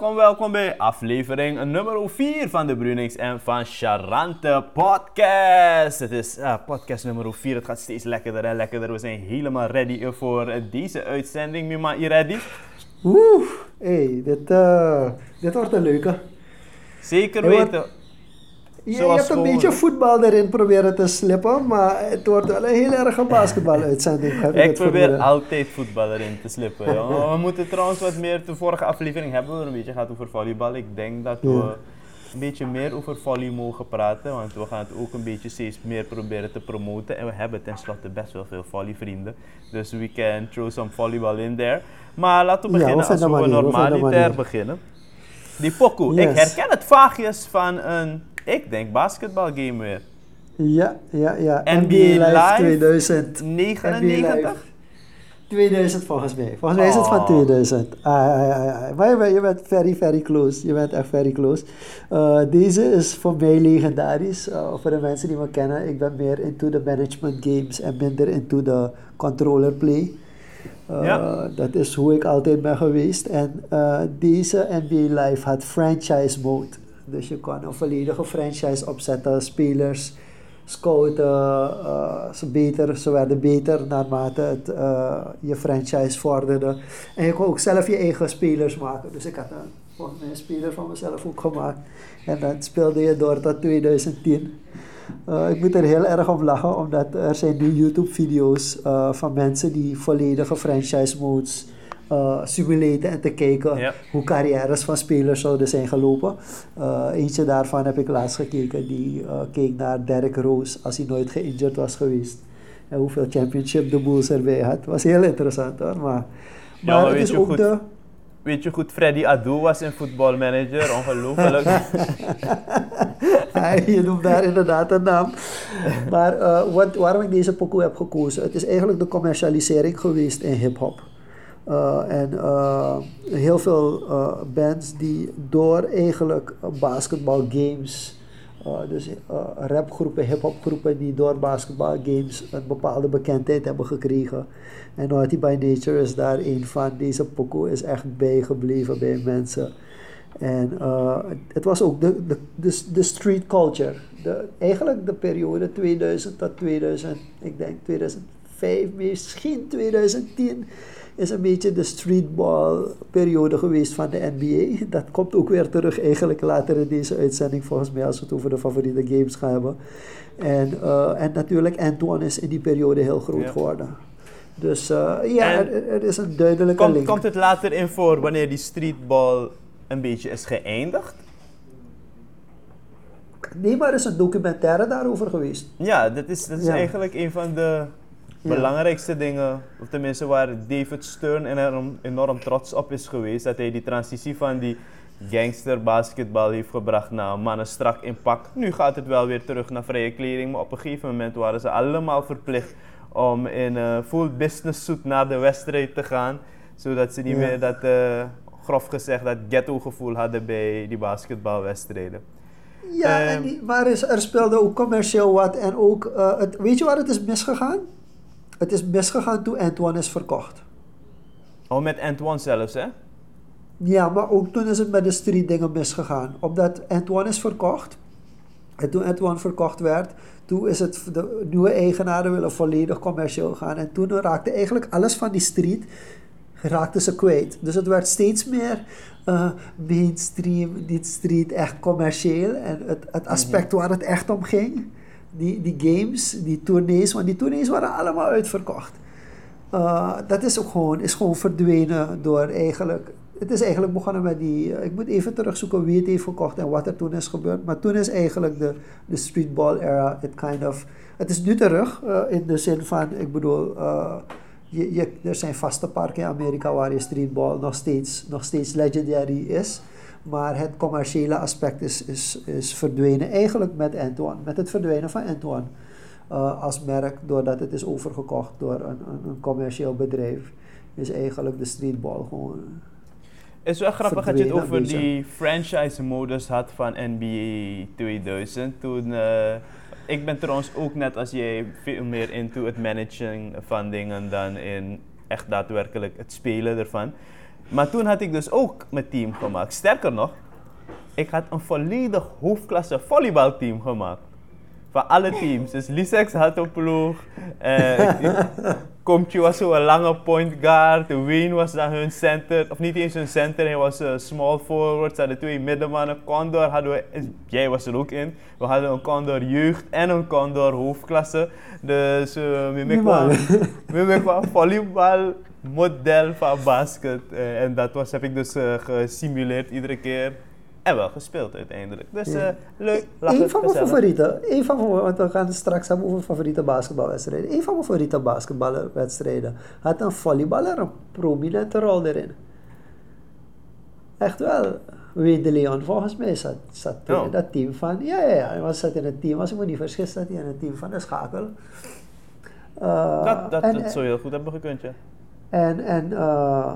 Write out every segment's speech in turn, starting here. welkom bij aflevering nummer 4 van de Brunings en van Charante podcast. Het is podcast nummer 4, het gaat steeds lekkerder en lekkerder. We zijn helemaal ready voor deze uitzending. Mima, je ready? Oeh, hey, dit wordt een leuke. Zeker weten. Je hebt een beetje voetbal erin proberen te slippen, maar het wordt wel een heel erg een basketbaluitzending. Ik probeer altijd voetbal erin te slippen. Joh. We moeten trouwens wat meer, de vorige aflevering hebben we een beetje gehad over volleybal. Ik denk dat we een beetje meer over volley mogen praten, want we gaan het ook een beetje steeds meer proberen te promoten. En we hebben tenslotte best wel veel volleyvrienden, dus we can throw some volleyball in there. Maar laten we beginnen als we normaliter beginnen. Die pokoe, yes. Ik herken het vaagjes van een... Ik denk basketbalgame weer. Ja. NBA Live 2099? 2000 volgens mij. Volgens mij is het van 2000. Maar je bent very, very close. Je bent echt very close. Deze is voor mij legendarisch. Voor de mensen die me kennen. Ik ben meer into de management games en minder into de controller play. Dat is hoe ik altijd ben geweest. En deze NBA Live had franchise mode. Dus je kan een volledige franchise opzetten, spelers, scouten, ze werden beter naarmate het, je franchise vorderde. En je kon ook zelf je eigen spelers maken. Dus ik had een speler van mezelf ook gemaakt. En dat speelde je door tot 2010. Ik moet er heel erg om lachen, omdat er zijn nu YouTube-video's van mensen die volledige franchise modes simulaten en te kijken hoe carrières van spelers zouden zijn gelopen. Eentje daarvan heb ik laatst gekeken. Die keek naar Derrick Rose als hij nooit geïnjured was geweest. En hoeveel championship de Bulls erbij had. Was heel interessant hoor. Maar het is ook goed. Weet je goed, Freddy Adu was een voetbalmanager, ongelooflijk. Je noemt daar inderdaad een naam. Maar waarom ik deze pokoe heb gekozen, het is eigenlijk de commercialisering geweest in hip-hop. En heel veel bands die door eigenlijk basketbalgames, dus rapgroepen, hiphopgroepen die door basketbalgames een bepaalde bekendheid hebben gekregen. En Naughty by Nature is daar een van. Deze pokoe is echt bijgebleven bij mensen. En het was ook de street culture. Eigenlijk de periode 2000 tot 2005, misschien 2010. Is een beetje de streetball-periode geweest van de NBA. Dat komt ook weer terug eigenlijk later in deze uitzending, volgens mij, als we het over de favoriete games gaan hebben. En natuurlijk, Antoine is in die periode heel groot geworden. Dus er is een duidelijke link. Komt het later in voor wanneer die streetball een beetje is geëindigd? Nee, maar er is een documentaire daarover geweest. Ja, dat is eigenlijk een van de... belangrijkste dingen, of tenminste waar David Stern enorm trots op is geweest, dat hij die transitie van die gangsterbasketbal heeft gebracht naar mannen strak in pak. Nu gaat het wel weer terug naar vrije kleding, maar op een gegeven moment waren ze allemaal verplicht om in full business suit naar de wedstrijd te gaan, zodat ze niet meer dat, grof gezegd, dat ghetto gevoel hadden bij die basketbalwedstrijden. Ja, maar er speelde ook commercieel wat en ook, weet je waar het is misgegaan? Het is misgegaan toen Antoine is verkocht. Oh, met Antoine zelfs, hè? Ja, maar ook toen is het met de street dingen misgegaan. Omdat Antoine is verkocht. En toen Antoine verkocht werd, toen is het de nieuwe eigenaren willen volledig commercieel gaan. En toen raakte eigenlijk alles van die street raakte ze kwijt. Dus het werd steeds meer mainstream, niet street, echt commercieel. En het aspect waar het echt om ging... Die games, die tournees, want die tournees waren allemaal uitverkocht. Dat is ook gewoon verdwenen door eigenlijk... Het is eigenlijk begonnen met die... Ik moet even terugzoeken wie het heeft verkocht en wat er toen is gebeurd. Maar toen is eigenlijk de streetball era, het is nu terug, in de zin van, ik bedoel... er zijn vaste parken in Amerika waar je streetball nog steeds legendary is. Maar het commerciële aspect is verdwenen eigenlijk met Antoine. Met het verdwijnen van Antoine als merk, doordat het is overgekocht door een commercieel bedrijf, is eigenlijk de streetball gewoon. Het is wel grappig dat je het over die franchise-modus had van NBA 2000. Toen, ik ben trouwens ook net als jij veel meer into het managen van dingen dan in echt daadwerkelijk het spelen ervan. Maar toen had ik dus ook mijn team gemaakt. Sterker nog, ik had een volledig hoofdklasse volleybalteam gemaakt. Van alle teams. Dus Lisex had een ploeg. Komtje was zo'n lange point guard. Wayne was dan hun center. Of niet eens hun center, hij was small forward. Ze hadden twee middenmannen. Condor hadden we, jij was er ook in. We hadden een Condor jeugd en een Condor hoofdklasse. Dus we kwam volleybal model van basket. En dat was, heb ik dus gesimuleerd iedere keer. En wel gespeeld uiteindelijk. Dus leuk, lachen, Eén van mijn favorieten, want we gaan het straks hebben over favoriete basketbalwedstrijden. Eén van mijn favoriete basketbalwedstrijden had een volleyballer een prominente rol erin. Echt wel. Wade Leon volgens mij zat in dat team van... Ja, hij zat in het team, als ik me niet vergis, zat hij in het team van de Schakel. Dat zou je heel goed hebben gekund, ja. En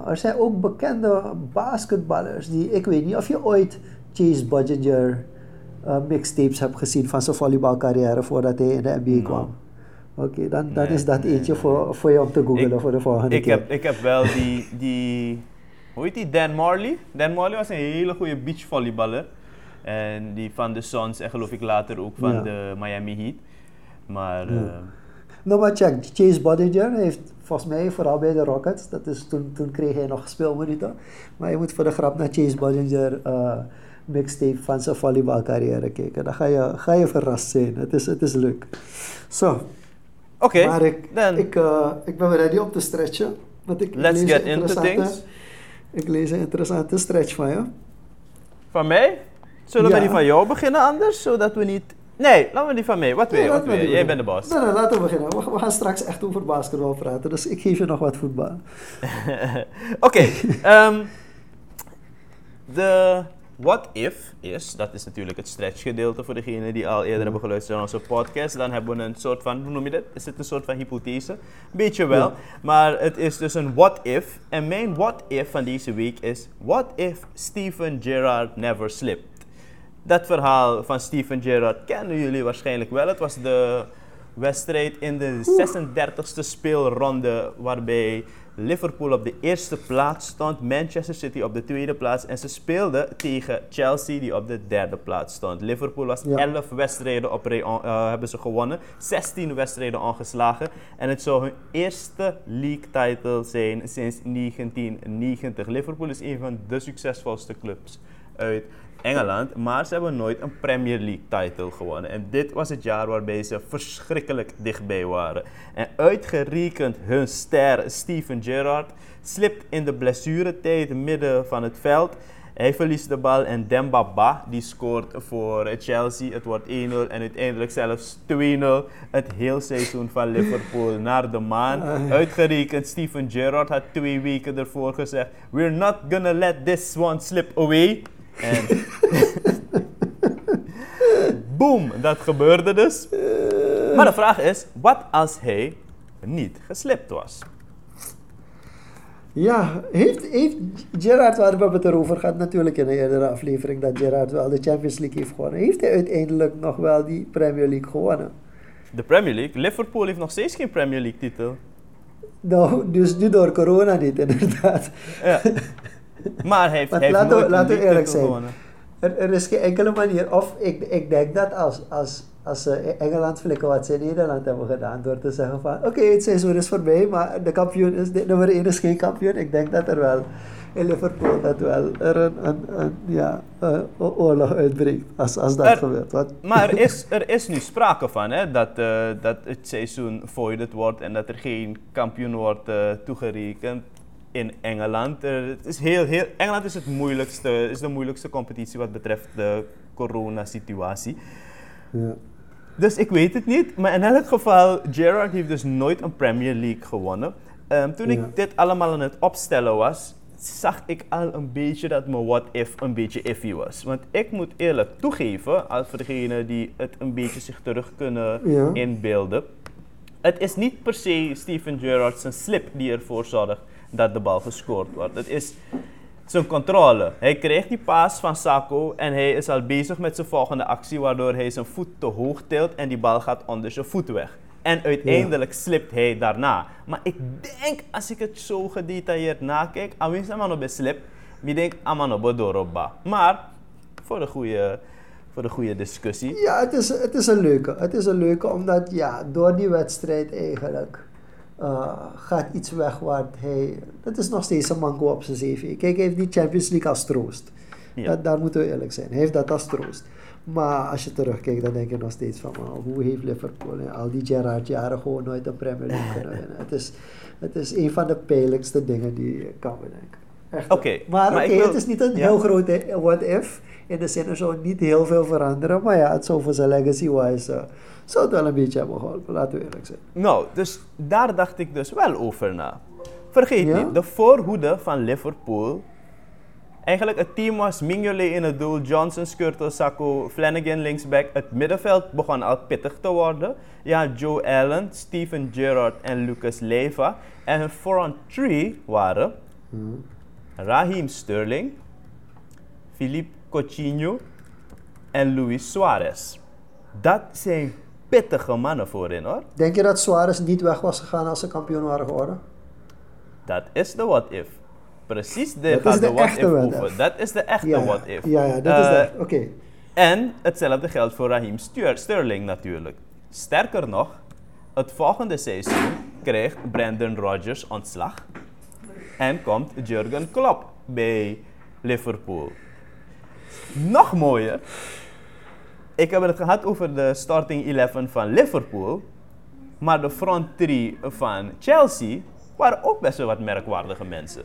er zijn ook bekende basketballers die... Ik weet niet of je ooit Chase Budinger mixtapes hebt gezien van zijn volleybalcarrière voordat hij in de NBA kwam. Oké, dan is dat eentje voor je om te googlen voor de volgende keer. Ik heb wel die hoe heet die? Dan Marley. Dan Marley was een hele goede beachvolleyballer. En die van de Suns en geloof ik later ook van de Miami Heat. Maar... maar check, Chase Budinger heeft volgens mij vooral bij de Rockets, dat is toen kreeg hij nog speelminuten. Maar je moet voor de grap naar Chase Budinger mixtape van zijn volleybalcarrière kijken. Dan ga je verrast zijn, het is leuk. Zo, okay, maar ik ben ready om te stretchen. Want let's get into things. Ik lees een interessante stretch van je. Van mij? Zullen we die van jou beginnen anders, zodat we niet... Nee, laten we die van mij. Wat wil je? Jij bent de baas. Nee, laten we beginnen. We gaan straks echt over basketbal praten, dus ik geef je nog wat voetbal. Oké. De what if is, dat is natuurlijk het stretchgedeelte voor degenen die al eerder hebben geluisterd naar onze podcast. Dan hebben we een soort van, hoe noem je dit? Is het een soort van hypothese? Beetje wel, maar het is dus een what if. En mijn what if van deze week is, what if Steven Gerrard never slipped? Dat verhaal van Steven Gerrard kennen jullie waarschijnlijk wel. Het was de wedstrijd in de 36e speelronde waarbij Liverpool op de eerste plaats stond, Manchester City op de tweede plaats en ze speelden tegen Chelsea die op de derde plaats stond. Liverpool was 11 wedstrijden op rij hebben ze gewonnen, 16 wedstrijden ongeslagen en het zou hun eerste league title zijn sinds 1990. Liverpool is een van de succesvolste clubs uit Engeland, maar ze hebben nooit een Premier League title gewonnen. En dit was het jaar waarbij ze verschrikkelijk dichtbij waren. En uitgerekend hun ster Steven Gerrard slipt in de blessuretijd midden van het veld. Hij verliest de bal en Demba Ba, die scoort voor Chelsea. Het wordt 1-0 en uiteindelijk zelfs 2-0. Het heel seizoen van Liverpool naar de maan. Uitgerekend, Steven Gerrard had 2 weken ervoor gezegd... We're not gonna let this one slip away. En boom, dat gebeurde dus. Maar de vraag is, wat als hij niet geslipt was? Ja, heeft Gerrard, waar we het erover gehad natuurlijk in de eerdere aflevering, dat Gerrard wel de Champions League heeft gewonnen. Heeft hij uiteindelijk nog wel die Premier League gewonnen? De Premier League? Liverpool heeft nog steeds geen Premier League titel. Nou, dus nu door corona niet inderdaad. Ja. Maar hij heeft laten we eerlijk zijn. Er is geen enkele manier. Of ik denk dat als ze Engeland flikken wat ze in Nederland hebben gedaan. Door te zeggen van oké, het seizoen is voorbij. Maar de kampioen is de nummer 1 is geen kampioen. Ik denk dat er wel in Liverpool dat wel een oorlog uitbreekt. Als dat gebeurt. Maar er is nu sprake van hè, dat het seizoen voided wordt. En dat er geen kampioen wordt toegerekend. In Engeland. Engeland is de moeilijkste competitie wat betreft de coronasituatie. Ja. Dus ik weet het niet, maar in elk geval, Gerrard heeft dus nooit een Premier League gewonnen. Toen ik dit allemaal aan het opstellen was, zag ik al een beetje dat mijn what if een beetje iffy was. Want ik moet eerlijk toegeven, als voor degenen die het een beetje zich terug kunnen inbeelden, het is niet per se Steven Gerrard zijn slip die ervoor zorgt dat de bal gescoord wordt. Het is zijn controle. Hij kreeg die paas van Sakho en hij is al bezig met zijn volgende actie waardoor hij zijn voet te hoog tilt en die bal gaat onder zijn voet weg. En uiteindelijk slipt hij daarna. Maar ik denk, als ik het zo gedetailleerd nakijk, aanwezig aan op slip, ik denk aan doorba. Maar voor de goede discussie. Ja, het is een leuke. Het is een leuke, omdat door die wedstrijd eigenlijk gaat iets weg waar hij... Dat is nog steeds een manko op zijn CV. Kijk, hij heeft die Champions League als troost. Ja. Daar moeten we eerlijk zijn. Hij heeft dat als troost. Maar als je terugkijkt, dan denk je nog steeds van... hoe heeft Liverpool en al die Gerrard-jaren gewoon nooit een Premier League kunnen winnen? Het is een van de pijnlijkste dingen die je kan bedenken. Okay, maar het is niet een heel grote what-if. In de zin er zou niet heel veel veranderen. Maar het zou voor zijn legacy-wise... zou het wel een beetje hebben geholpen, laten we eerlijk zijn. Nou, dus daar dacht ik dus wel over na. Vergeet niet, de voorhoede van Liverpool... Eigenlijk het team was Mignolet in het doel, Johnson, Skrtel, Sakho, Flanagan linksback. Het middenveld begon al pittig te worden. Ja, Joe Allen, Steven Gerrard en Lucas Leiva. En hun front three waren... Raheem Sterling, Philippe Coutinho en Luis Suarez. Dat zijn pittige mannen voorin, hoor. Denk je dat Suarez niet weg was gegaan als ze kampioen waren geworden? Dat is de what-if. Precies, dit gaat de what-if over. Dat is de echte what-if. Ja, dat is de echte. Oké. En hetzelfde geldt voor Raheem Sterling natuurlijk. Sterker nog, het volgende seizoen kreeg Brendan Rodgers ontslag. En komt Jurgen Klopp bij Liverpool. Nog mooier. Ik heb het gehad over de starting 11 van Liverpool. Maar de front 3 van Chelsea waren ook best wel wat merkwaardige mensen.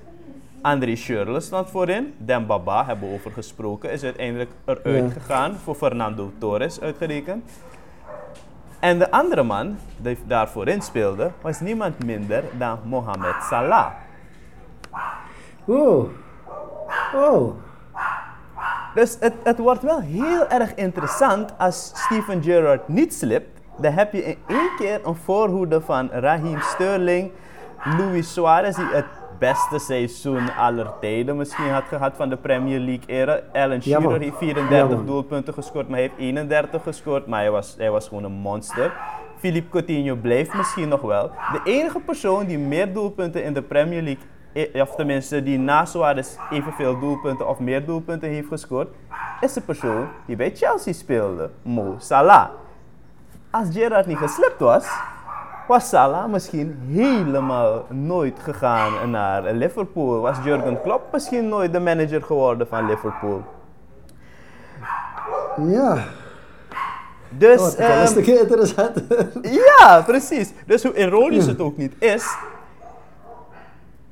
André Schürrle stond voorin. Demba Ba, hebben we over gesproken, is uiteindelijk eruit gegaan. Voor Fernando Torres uitgerekend. En de andere man die daar voorin speelde, was niemand minder dan Mohamed Salah. Oh. Dus het wordt wel heel erg interessant als Steven Gerrard niet slipt. Dan heb je in één keer een voorhoede van Raheem Sterling, Luis Suarez, die het beste seizoen aller tijden misschien had gehad van de Premier League-era. Alan Shearer heeft 34 doelpunten gescoord, maar hij heeft 31 gescoord. Maar hij was gewoon een monster. Philippe Coutinho blijft misschien nog wel de enige persoon die meer doelpunten in de Premier League... of tenminste, die na Suarez evenveel doelpunten of meer doelpunten heeft gescoord, is de persoon die bij Chelsea speelde, Mo Salah. Als Gerrard niet geslipt was Salah misschien helemaal nooit gegaan naar Liverpool. Was Jurgen Klopp misschien nooit de manager geworden van Liverpool. Ja. Dus, dat is toch interessant. Ja, precies. Dus hoe ironisch het ook niet is...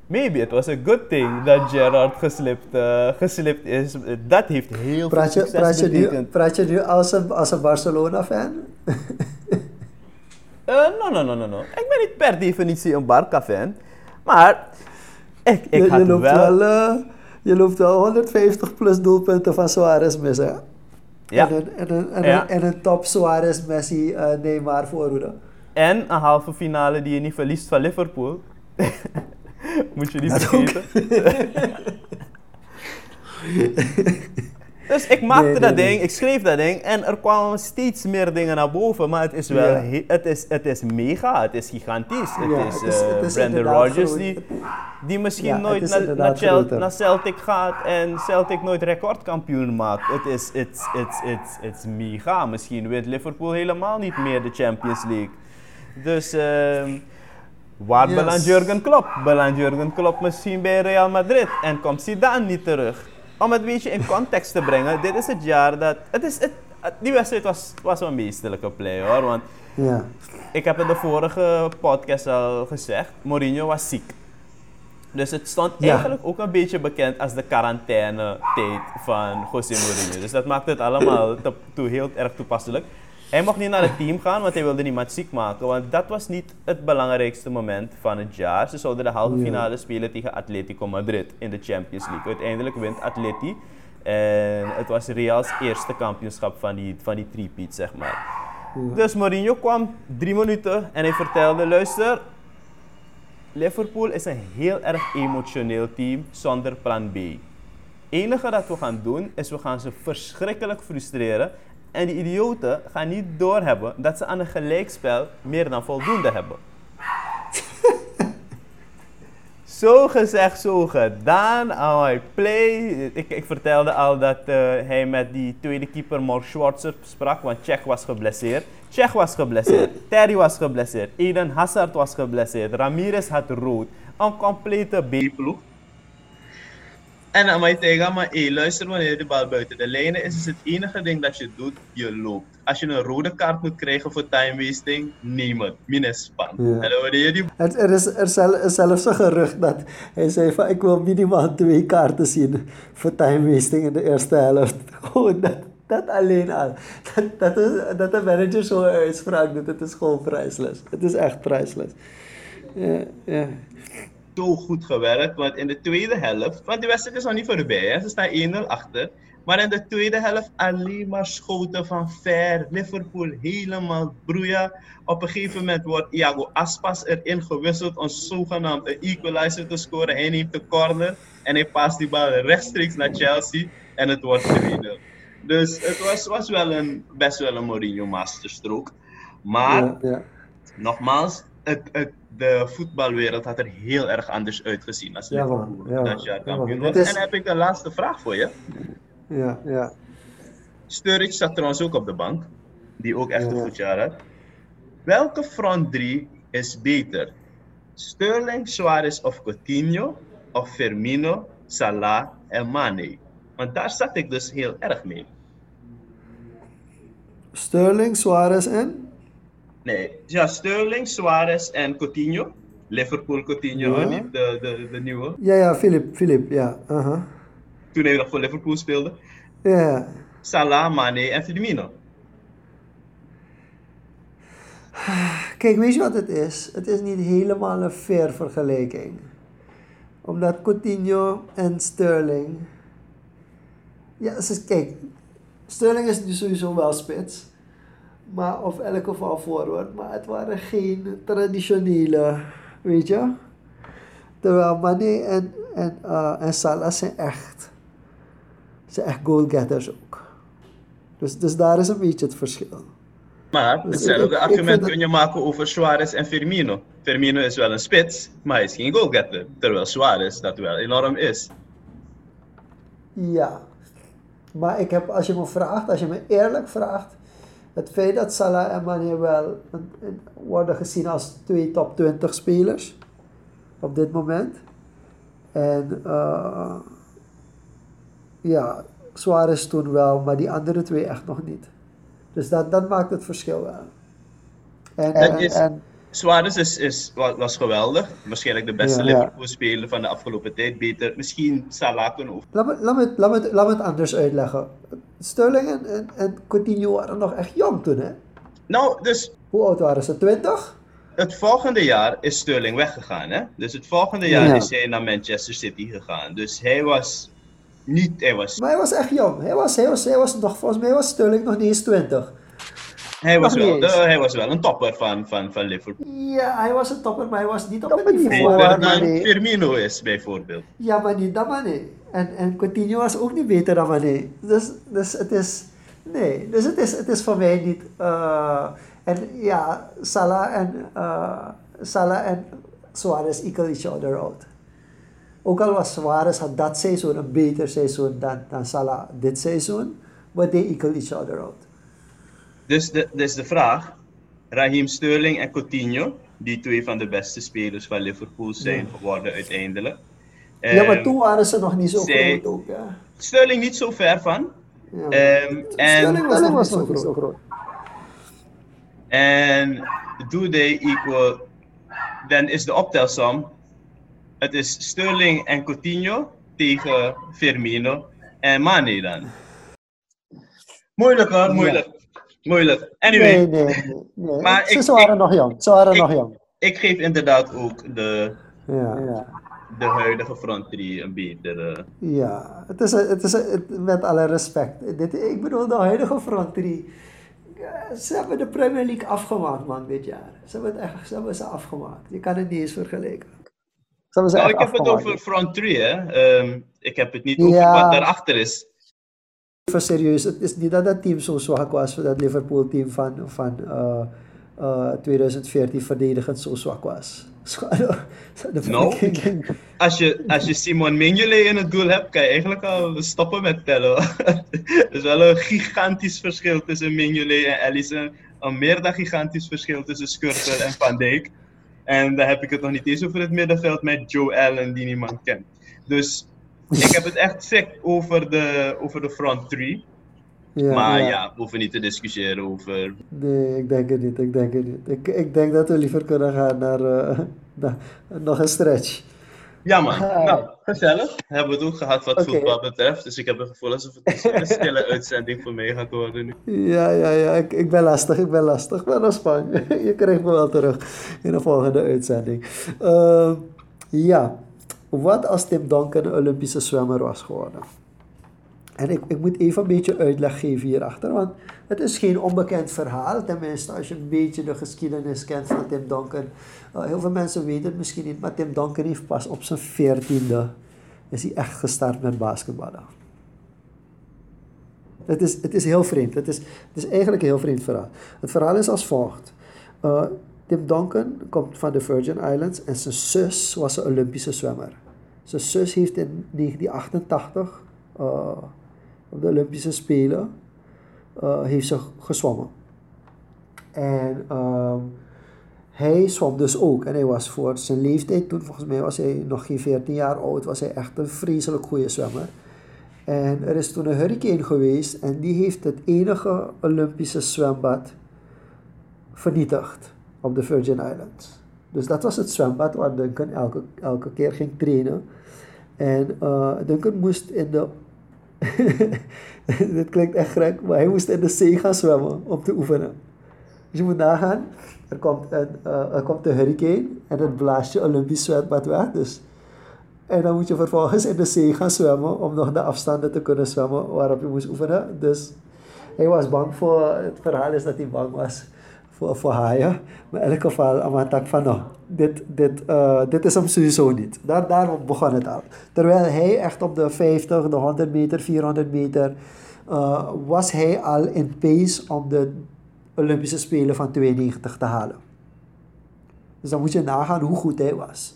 Maybe it was a good thing dat Gerrard geslipt is. Dat heeft heel veel succes betekend. Praat je nu als een Barcelona-fan? No. Ik ben niet per definitie een Barca-fan. Maar ik had wel... je loopt wel 150 plus doelpunten van Suarez mis, hè? Ja. En een top Suarez, Messi, Neymar voorhoede. En een halve finale die je niet verliest van Liverpool. Moet je niet vergeten. Dus ik maakte ding, ik schreef dat ding en er kwamen steeds meer dingen naar boven. Maar het is wel, het is mega, het is gigantisch. Het is Brendan Rodgers die misschien nooit naar Celtic gaat en Celtic nooit recordkampioen maakt. Het is mega. Misschien weet Liverpool helemaal niet meer de Champions League. Dus... Waar belandt Jurgen Klopp? Belandt Jurgen Klopp misschien bij Real Madrid en komt Zidane niet terug? Om het een beetje in context te brengen, dit is het jaar dat... Die wedstrijd was een meesterlijke play, hoor. Want ik heb in de vorige podcast al gezegd, Mourinho was ziek. Dus het stond eigenlijk ook een beetje bekend als de quarantaine-tijd van José Mourinho. Dus dat maakt het allemaal heel erg toepasselijk. Hij mocht niet naar het team gaan, want hij wilde niemand ziek maken. Want dat was niet het belangrijkste moment van het jaar. Ze zouden de halve finale spelen tegen Atlético Madrid in de Champions League. Uiteindelijk wint Atleti. En het was Real's eerste kampioenschap van die three-peat, zeg maar. Ja. Dus Mourinho kwam 3 minuten en hij vertelde, luister... Liverpool is een heel erg emotioneel team zonder plan B. Het enige dat we gaan doen, is we gaan ze verschrikkelijk frustreren... En die idioten gaan niet doorhebben dat ze aan een gelijkspel meer dan voldoende hebben. Zo gezegd, zo gedaan. I play. Ik vertelde al dat hij met die tweede keeper Mark Schwarzer sprak, want Cech was geblesseerd. Terry was geblesseerd. Eden Hazard was geblesseerd. Ramirez had rood. Een complete B-ploeg. En dan moet je tegen maar luister, wanneer de bal buiten de lijnen is, is het enige ding dat je doet, je loopt. Als je een rode kaart moet krijgen voor time wasting, neem het. Minespan. Ja. En dan word je die... Er is zelfs een gerucht dat hij zei van, ik wil minimaal 2 kaarten zien voor time wasting in de eerste helft. Gewoon dat alleen al. Dat de manager zo'n uitspraak doet, het is gewoon priceless. Het is echt priceless. Ja. Zo goed gewerkt, want in de tweede helft, want de wedstrijd is nog niet voorbij, hè? Ze staan 1-0 achter, maar in de tweede helft alleen maar schoten van ver, Liverpool helemaal broeien. Op een gegeven moment wordt Iago Aspas erin gewisseld om zogenaamd een equalizer te scoren. Hij neemt de corner en hij past die bal rechtstreeks naar Chelsea en het wordt 2-0. Dus het was best wel een Mourinho masterstroke, maar nogmaals, de voetbalwereld had er heel erg anders uitgezien als Liverpool. Ja, en heb ik de laatste vraag voor je. Ja. Sturridge zat trouwens ook op de bank, die ook echt een goed jaar had. Welke front 3 is beter? Sterling, Suarez of Coutinho? Of Firmino, Salah en Mane? Want daar zat ik dus heel erg mee. Sterling, Suarez en? Nee, ja, Sterling, Suarez en Coutinho. Liverpool Coutinho, niet de nieuwe. Ja, Philippe, ja. Uh-huh. Toen hij nog voor Liverpool speelde. Ja. Yeah. Salah, Mane en Firmino. Kijk, weet je wat het is? Het is niet helemaal een fair vergelijking. Omdat Coutinho en Sterling... Ja, kijk, Sterling is nu sowieso wel spits. Maar of elk geval voorwoord, maar het waren geen traditionele, weet je. Terwijl Mane en Salah zijn echt goalgetters ook. Dus daar is een beetje het verschil. Maar hetzelfde argument kun je maken over Suarez en Firmino. Firmino is wel een spits, maar hij is geen goalgetter. Terwijl Suarez dat wel enorm is. Ja, maar als je me eerlijk vraagt, het feit dat Salah en Mane wel worden gezien als 2 top 20 spelers op dit moment. En Suarez toen wel, maar die andere 2 echt nog niet. Dus dat maakt het verschil wel. Suarez was geweldig. Waarschijnlijk de beste Liverpool-speler van de afgelopen tijd. Beter misschien Salah kunnen over. Laat me het anders uitleggen. Sterling en Coutinho waren nog echt jong toen, hè? Nou, dus... Hoe oud waren ze? 20? Het volgende jaar is Sterling weggegaan, hè? Dus het volgende jaar is hij naar Manchester City gegaan. Dus hij was... Maar hij was echt jong. Volgens mij was Sterling nog niet eens 20. Hij was wel een topper van Liverpool. Ja, hij was een topper, maar hij was niet op het niveau waar Mane... Firmino is, bijvoorbeeld. Ja, maar niet dan Mane. En Coutinho was ook niet beter dan Mane. Dus het is... Nee, dus het is voor mij niet... Salah en Suarez equal each other out. Ook al was Suarez had dat seizoen een beter seizoen dan Salah dit seizoen, but they equal each other out. Dus de vraag, Raheem Sterling en Coutinho, die 2 van de beste spelers van Liverpool zijn geworden uiteindelijk. Maar toen waren ze nog niet zo groot ook. Ja. Sterling niet zo ver van. Ja, Sterling was nog niet zo groot. En do they equal, dan is de optelsom, het is Sterling en Coutinho tegen Firmino en Mane dan. Moeilijk hoor, moeilijk. Ja. Moeilijk. Anyway. Nee. Maar ze waren nog jong. Ik geef inderdaad ook de huidige front 3 een betere... Ja, met alle respect. Ik bedoel, de huidige front 3. Ze hebben de Premier League afgemaakt, man, dit jaar. Ze hebben ze afgemaakt. Je kan het niet eens vergelijken. Ik heb het over front 3, hè. Ik heb het niet over wat daarachter is. For serious, it's not that team zo zwak was, dat Liverpool team van 2014 verdedigend zo zwak was. Als je Simon Mignolet in het doel hebt, kan je eigenlijk al stoppen met tellen. Er is wel een gigantisch verschil tussen Mignolet en Alisson. Een meer dan gigantisch verschil tussen Skrtel en Van Dijk. En daar heb ik het nog niet eens over het middenveld met Joe Allen, die niemand kent. Dus ik heb het echt sick over de front three. Ja, maar ja, we hoeven niet te discussiëren over... Nee, ik denk het niet. Ik denk dat we liever kunnen gaan naar nog een stretch. Ja man, nou, gezellig. Hebben we het ook gehad wat voetbal betreft. Dus ik heb het gevoel alsof het een stille uitzending voor mij gaat worden nu. Ja. Ik ben lastig. Maar dat is fijn. Je krijgt me wel terug in de volgende uitzending. Wat als Tim Duncan een Olympische zwemmer was geworden? En ik moet even een beetje uitleg geven hierachter, want het is geen onbekend verhaal. Tenminste, als je een beetje de geschiedenis kent van Tim Duncan. Heel veel mensen weten het misschien niet, maar Tim Duncan heeft pas op zijn 14e is hij echt gestart met basketballen. Het is heel vreemd. Het is eigenlijk een heel vreemd verhaal. Het verhaal is als volgt. Tim Duncan komt van de Virgin Islands en zijn zus was een Olympische zwemmer. Zijn zus heeft in 1988... op de Olympische Spelen heeft ze gezwommen. En hij zwom dus ook. En hij was voor zijn leeftijd toen, volgens mij was hij nog geen 14 jaar oud, was hij echt een vreselijk goede zwemmer. En er is toen een hurricane geweest en die heeft het enige Olympische zwembad vernietigd op de Virgin Islands. Dus dat was het zwembad waar Duncan elke keer ging trainen. En Duncan moest in de... Dit klinkt echt gek, maar hij moest in de zee gaan zwemmen om te oefenen. Dus je moet nagaan, er komt een hurricane en het blaast je Olympisch zwembad weg. Dus. En dan moet je vervolgens in de zee gaan zwemmen om nog de afstanden te kunnen zwemmen waarop je moest oefenen. Dus hij was bang voor... Het verhaal is dat hij bang was voor haaien. Maar in elk geval, allemaal tak van nou. Dit is hem sowieso niet. Daarom begon het al. Terwijl hij echt op de 50, de 100 meter, 400 meter... was hij al in pace om de Olympische Spelen van 92 te halen. Dus dan moet je nagaan hoe goed hij was.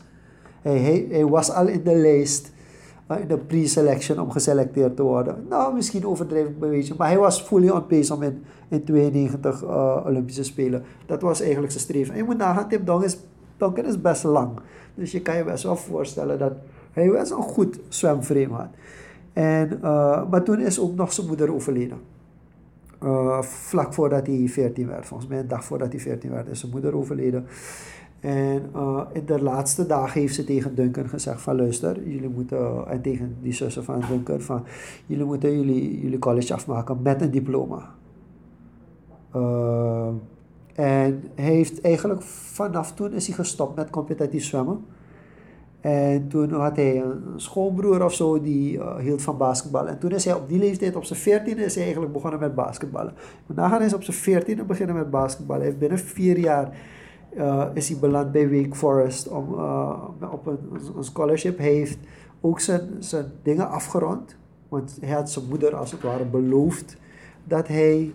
Hij was al in de lijst, in de pre-selection om geselecteerd te worden. Nou, misschien overdrijf ik een beetje. Maar hij was fully on pace om in 92 Olympische Spelen. Dat was eigenlijk zijn streven. En je moet nagaan, Tim Duncan is best lang. Dus je kan je best wel voorstellen dat hij best een goed zwemframe had. Maar toen is ook nog zijn moeder overleden. Vlak voordat hij 14 werd. Volgens mij een dag voordat hij 14 werd is zijn moeder overleden. En in de laatste dagen heeft ze tegen Duncan gezegd van luister, jullie moeten, en tegen die zussen van Duncan, van jullie moeten jullie college afmaken met een diploma. En hij heeft eigenlijk vanaf toen is hij gestopt met competitief zwemmen. En toen had hij een schoonbroer of zo die hield van basketbal. En toen is hij op die leeftijd, op zijn 14e, is hij eigenlijk begonnen met basketballen. Daarna gaan hij op zijn 14e beginnen met basketballen. Hij heeft binnen 4 jaar is hij beland bij Wake Forest op een scholarship. Hij heeft ook zijn dingen afgerond. Want hij had zijn moeder als het ware beloofd dat hij...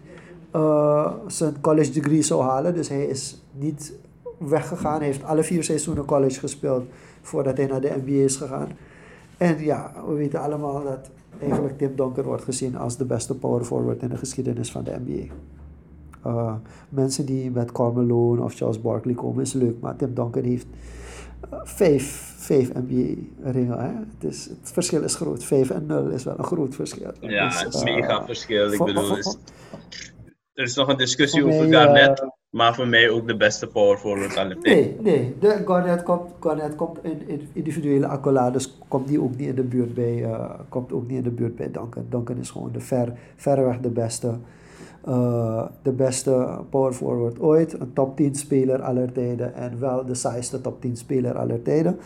zijn college degree zou halen. Dus hij is niet weggegaan. Hij heeft alle 4 seizoenen college gespeeld voordat hij naar de NBA is gegaan. En ja, we weten allemaal dat eigenlijk Tim Duncan wordt gezien als de beste power forward in de geschiedenis van de NBA. Mensen die met Karl Malone of Charles Barkley komen is leuk, maar Tim Duncan heeft 5 NBA-ringen. Dus het verschil is groot. 5 en 0 is wel een groot verschil. Ja, dus, het is mega verschil. Er is nog een discussie over Garnett, maar voor mij ook de beste power forward aan de tijd. Nee. De Garnett komt in individuele accolades, komt die ook niet in de buurt bij, Duncan. Duncan is gewoon verreweg de beste. De beste power forward ooit, een top 10 speler aller tijden en wel de saaiste top 10 speler aller tijden.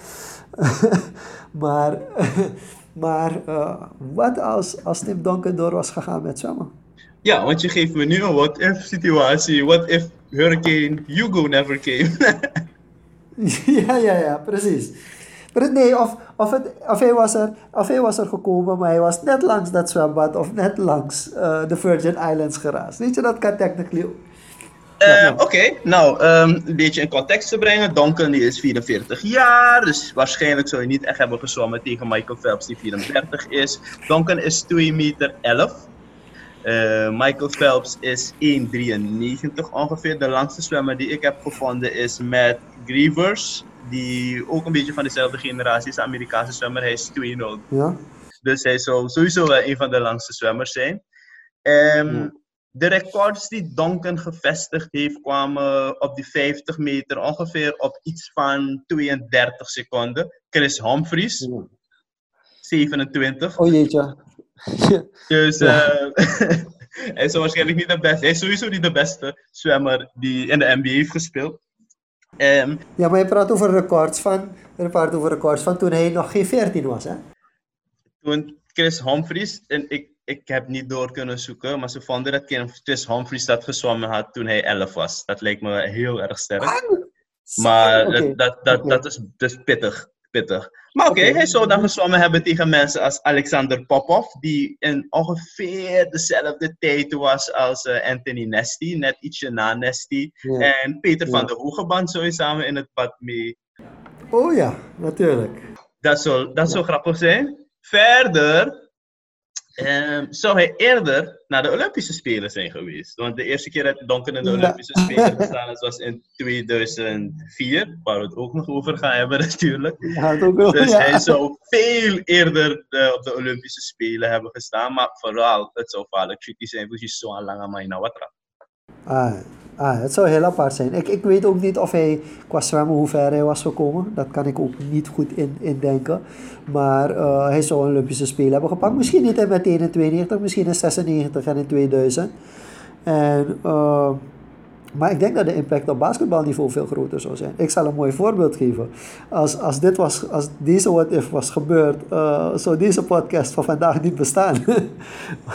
maar wat als Tim Duncan door was gegaan met zwemmen? Ja, want je geeft me nu een what-if situatie. What if Hurricane Hugo never came? ja, precies. Nee, of hij was er gekomen, maar hij was net langs dat zwembad of net langs de Virgin Islands geraasd. Weet je, dat kan technically ook. Oké. Nou, een beetje in context te brengen. Duncan die is 44 jaar, dus waarschijnlijk zou je niet echt hebben gezwommen tegen Michael Phelps die 34 is. Duncan is 2,11 meter. Michael Phelps is 1,93 ongeveer. De langste zwemmer die ik heb gevonden is Matt Grievers, die ook een beetje van dezelfde generatie is, Amerikaanse zwemmer. Hij is 2,0. Ja. Dus hij zou sowieso wel een van de langste zwemmers zijn. De records die Duncan gevestigd heeft kwamen op die 50 meter ongeveer op iets van 32 seconden. Kris Humphries, 27. Oh jeetje. Dus hij is waarschijnlijk niet de beste. Hij is sowieso niet de beste zwemmer die in de NBA heeft gespeeld. Ja, maar je praat over records van toen hij nog geen 14 was, hè? Toen Kris Humphries, en ik heb niet door kunnen zoeken, maar ze vonden dat Kris Humphries dat gezwommen had toen hij 11 was. Dat lijkt me heel erg sterk. Maar dat is pittig. Maar oké, hij zou dan gezwommen hebben tegen mensen als Alexander Popov, die in ongeveer dezelfde tijd was als Anthony Nesty, net ietsje na Nesty. Yeah. En Peter van der Hogeband zou je samen in het pad mee. Oh ja, natuurlijk. Dat zou grappig zijn. Verder zou hij eerder naar de Olympische Spelen zijn geweest. Want de eerste keer dat Duncan in de Olympische Spelen gestaan is, was in 2004. Waar we het ook nog over gaan hebben natuurlijk. Ja, hij zou veel eerder op de Olympische Spelen hebben gestaan. Maar vooral, het zou vaarlijk tricky zijn. Precies zo'n lange maina watra. Het zou heel apart zijn. Ik weet ook niet of hij qua zwemmen hoe ver hij was gekomen. Dat kan ik ook niet goed indenken. Maar hij zou een Olympische Spelen hebben gepakt. Misschien niet in meteen in 92, misschien in 96 en in 2000. Maar ik denk dat de impact op basketbalniveau veel groter zou zijn. Ik zal een mooi voorbeeld geven. Als deze What If was gebeurd, zou deze podcast van vandaag niet bestaan.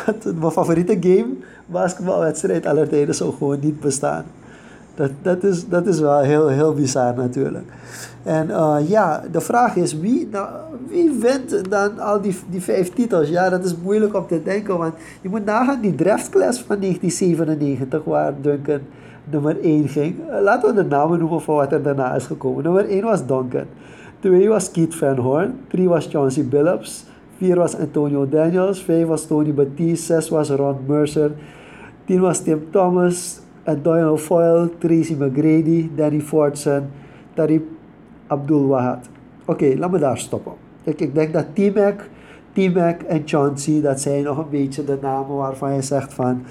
Want mijn favoriete game, basketbalwedstrijd aller tijden, zou gewoon niet bestaan. Dat is wel heel, heel bizar natuurlijk. En de vraag is, wie wint dan al die 5 titels? Ja, dat is moeilijk om te denken, want je moet nagaan die draftclass van 1997, waar Duncan nummer 1 ging. Laten we de namen noemen van wat er daarna is gekomen. Nummer 1 was Duncan. 2 was Keith Van Horn. 3 was Chauncey Billups. 4 was Antonio Daniels. 5 was Tony Batiste. 6 was Ron Mercer. 10 was Tim Thomas. Antoine Foyle. Tracy McGrady. Danny Fortson. Tarib Abdul Wahad. Oké, laat me daar stoppen. Ik denk dat T-Mac en Chauncey, dat zijn nog een beetje de namen waarvan je zegt van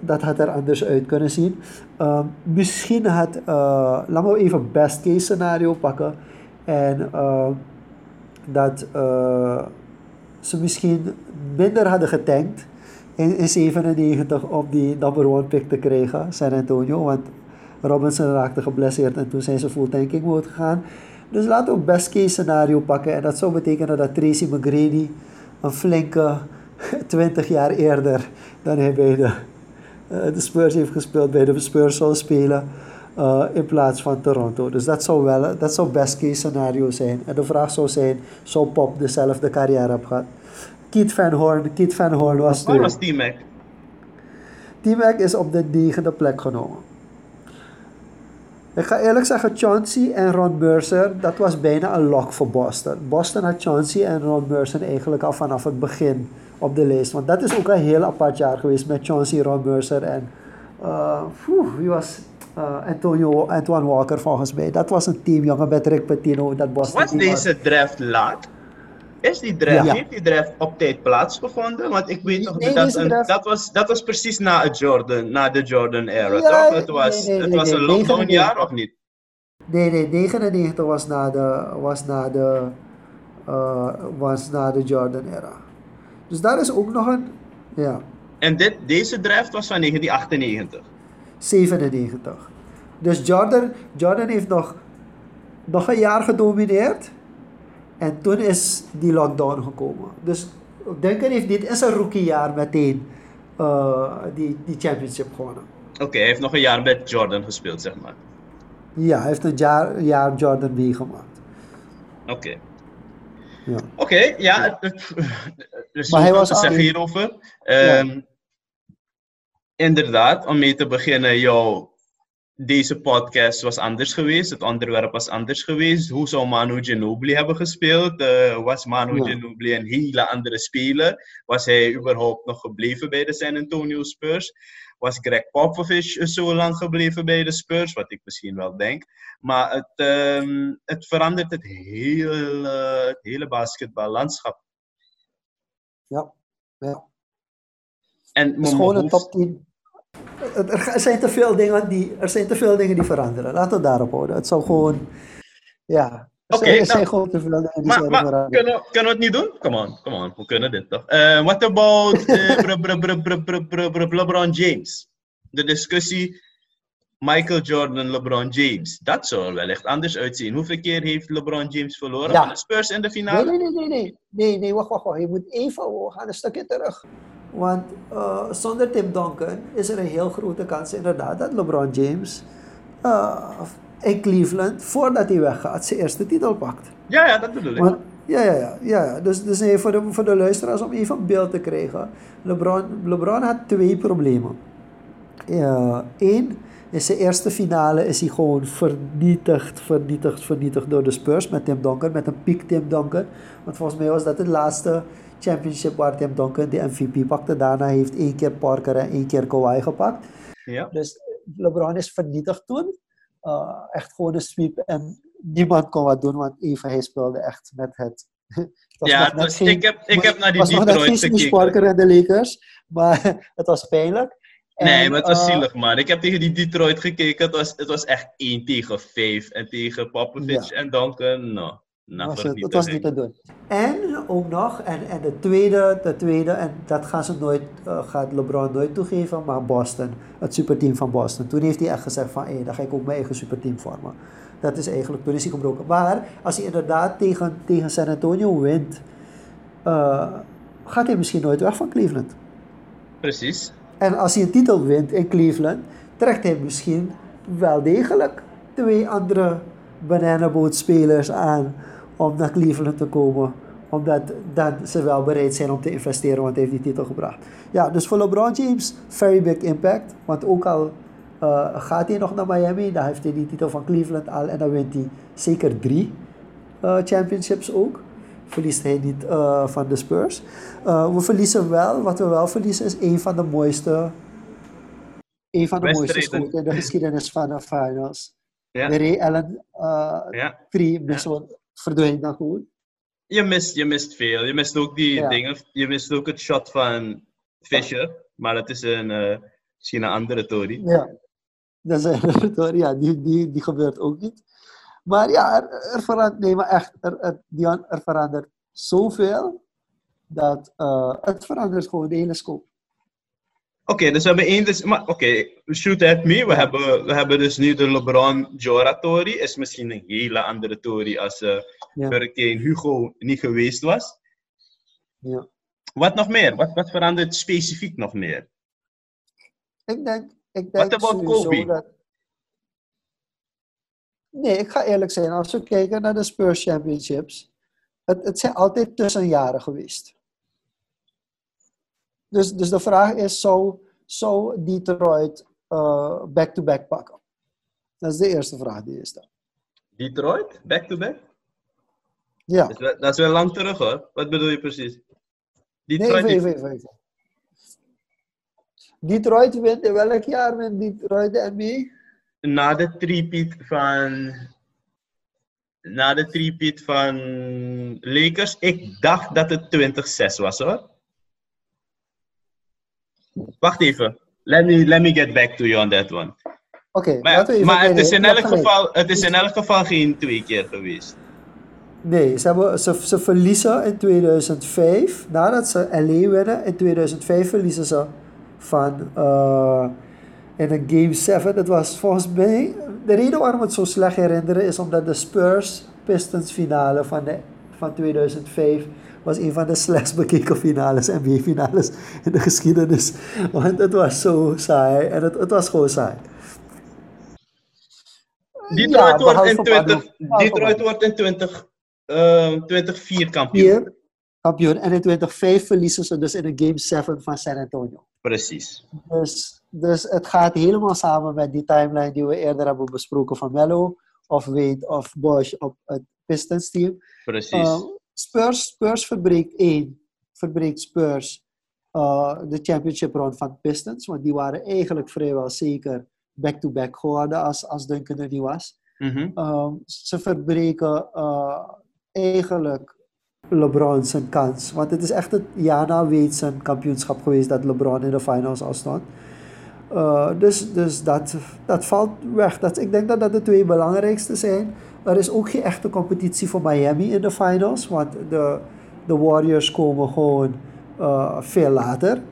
dat had er anders uit kunnen zien. Misschien had, laten we even best case scenario pakken. En dat ze misschien minder hadden getankt in 97 om die number 1 pick te krijgen, San Antonio. Want Robinson raakte geblesseerd en toen zijn ze full tanking mode gegaan. Dus laten we een best case scenario pakken. En dat zou betekenen dat Tracy McGrady een flinke 20 jaar eerder dan hij bij de Spurs heeft gespeeld, bij de Spurs zou spelen in plaats van Toronto. Dus dat zou best case scenario zijn. En de vraag zou zijn, zou Pop dezelfde carrière hebben gehad? Keith Van Horn was... Waar was T-Mac? T-Mac is op de 9e plek genomen. Ik ga eerlijk zeggen, Chauncey en Ron Mercer, dat was bijna een lock voor Boston. Boston had Chauncey en Ron Mercer eigenlijk al vanaf het begin op de lijst. Want dat is ook een heel apart jaar geweest met Chauncey, Ron Mercer en... wie was Antoine Walker volgens mij. Dat was een team, jongen, met Rick Pitino. Was deze draft laat? Heeft die draft op tijd plaatsgevonden? Want ik weet nog dat was precies na de Jordan-era, toch? Het was een lockdown-jaar, of niet? Nee, 99 was na de Jordan-era. Dus daar is ook nog een... Ja. En deze draft was van 1998? 97. Dus Jordan heeft nog een jaar gedomineerd... En toen is die lockdown gekomen. Dus Duncan heeft dit in zijn rookiejaar meteen die championship gewonnen. Oké, hij heeft nog een jaar met Jordan gespeeld, zeg maar. Ja, hij heeft een jaar Jordan meegemaakt. Oké. Ja. Oké, ja. Dus maar hij was aan... zeg hierover. Ja. Inderdaad, om mee te beginnen, deze podcast was anders geweest. Het onderwerp was anders geweest. Hoe zou Manu Ginobili hebben gespeeld? Was Manu Ginobili een hele andere speler? Was hij überhaupt nog gebleven bij de San Antonio Spurs? Was Greg Popovich zo lang gebleven bij de Spurs? Wat ik misschien wel denk. Maar het verandert het hele basketballandschap. Ja, ja. En is gewoon een top 10. Er zijn te veel dingen die veranderen. Laten we daarop houden. Het zou gewoon... Ja. Er zijn gewoon te veel dingen die veranderen. Kunnen we het niet doen? Come on. We kunnen dit toch? What about LeBron James? De discussie Michael Jordan, LeBron James. Dat zou wellicht anders uitzien. Hoeveel keer heeft LeBron James verloren van de Spurs in de finale? Nee, wacht. Je moet we gaan een stukje terug. Want zonder Tim Duncan is er een heel grote kans inderdaad dat LeBron James in Cleveland, voordat hij weggaat, zijn eerste titel pakt. Ja, dat bedoel ik. Want, ja. Dus nee, voor de luisteraars om even een beeld te krijgen. LeBron had twee problemen. Eén, in zijn eerste finale is hij gewoon vernietigd door de Spurs met Tim Duncan, met een piek Tim Duncan. Want volgens mij was dat het laatste championship waar Tim Duncan de MVP pakte. Daarna heeft 1 keer Parker en 1 keer Kawhi gepakt. Ja. Dus LeBron is vernietigd toen. Echt gewoon een sweep en niemand kon wat doen, want even hij speelde echt met het... Ik heb naar die Detroit gekeken. Het was nog net geen Parker en de Lakers, maar het was pijnlijk. Maar het was zielig, man. Ik heb tegen die Detroit gekeken. Het was echt 1-5. En tegen Popovich en Duncan, dat was niet te doen. En ook nog, en de tweede, en dat gaat LeBron nooit toegeven, maar Boston, het superteam van Boston. Toen heeft hij echt gezegd van, dan ga ik ook mijn eigen superteam vormen. Dat is eigenlijk, toen is hij gebroken. Maar als hij inderdaad tegen San Antonio wint, gaat hij misschien nooit weg van Cleveland. Precies. En als hij een titel wint in Cleveland, trekt hij misschien wel degelijk 2 andere bananenbootspelers aan om naar Cleveland te komen. Omdat dan ze wel bereid zijn om te investeren, want hij heeft die titel gebracht. Ja, dus voor LeBron James, very big impact. Want ook al gaat hij nog naar Miami, dan heeft hij die titel van Cleveland al. En dan wint hij zeker 3 championships ook. Verliest hij niet van de Spurs. Wat we wel verliezen is een van de mooiste schoten in de geschiedenis van de finals. Ja. De Ray Allen 3 verdwijnt dan gewoon. Je mist veel. Je mist ook die dingen. Je mist ook het shot van Fisher. Maar dat is misschien een andere tory. Ja, dat is een andere tory. Ja, die gebeurt ook niet. Maar ja, er verandert, er verandert zoveel dat het verandert gewoon de hele scope. Oké, dus we hebben shoot at me. We hebben dus nu de LeBron-Jordan-tory. Is misschien een hele andere tory als Hurricane Hugo niet geweest was. Ja. Wat nog meer? Wat verandert specifiek nog meer? Ik denk wat about Kobe? Nee, ik ga eerlijk zijn. Als we kijken naar de Spurs Championships, het zijn altijd tussenjaren geweest. Dus de vraag is, zou Detroit back-to-back pakken? Dat is de eerste vraag die is dan. Detroit? Back-to-back? Ja. Dat is wel lang terug, hoor. Wat bedoel je precies? Detroit? Nee, even. Detroit wint in welk jaar wint Detroit de NBA? Na de 3-peat van Lakers, ik dacht dat het 2006 was, hoor. Wacht even. Let me get back to you on that one. Oké, maar het is in elk geval geen 2 keer geweest. Nee, ze verliezen in 2005. Nadat ze LA winnen, in 2005 verliezen ze van... in een Game 7, dat was volgens mij... De reden waarom we het zo slecht herinneren is omdat de Spurs-Pistons finale van 2005 was een van de slechtst bekeken finales, NBA-finales in de geschiedenis. Want het was zo saai en het was gewoon saai. Detroit wordt in 20 2004 kampioen. En in 2005 verliezen ze dus in een Game 7 van San Antonio. Precies. Dus het gaat helemaal samen met die timeline die we eerder hebben besproken van Melo of Wade of Bosch op het Pistons team. Precies. Spurs verbreekt Spurs de championship round van Pistons, want die waren eigenlijk vrijwel zeker back-to-back geworden als Duncan er niet was. Mm-hmm. Ze verbreken eigenlijk LeBron zijn kans, want het is echt het jaar na Wade zijn kampioenschap geweest dat LeBron in de finals al stond. Dus dat valt weg. Ik denk dat de twee belangrijkste zijn. Er is ook geen echte competitie voor Miami in de finals, want de Warriors komen gewoon veel later.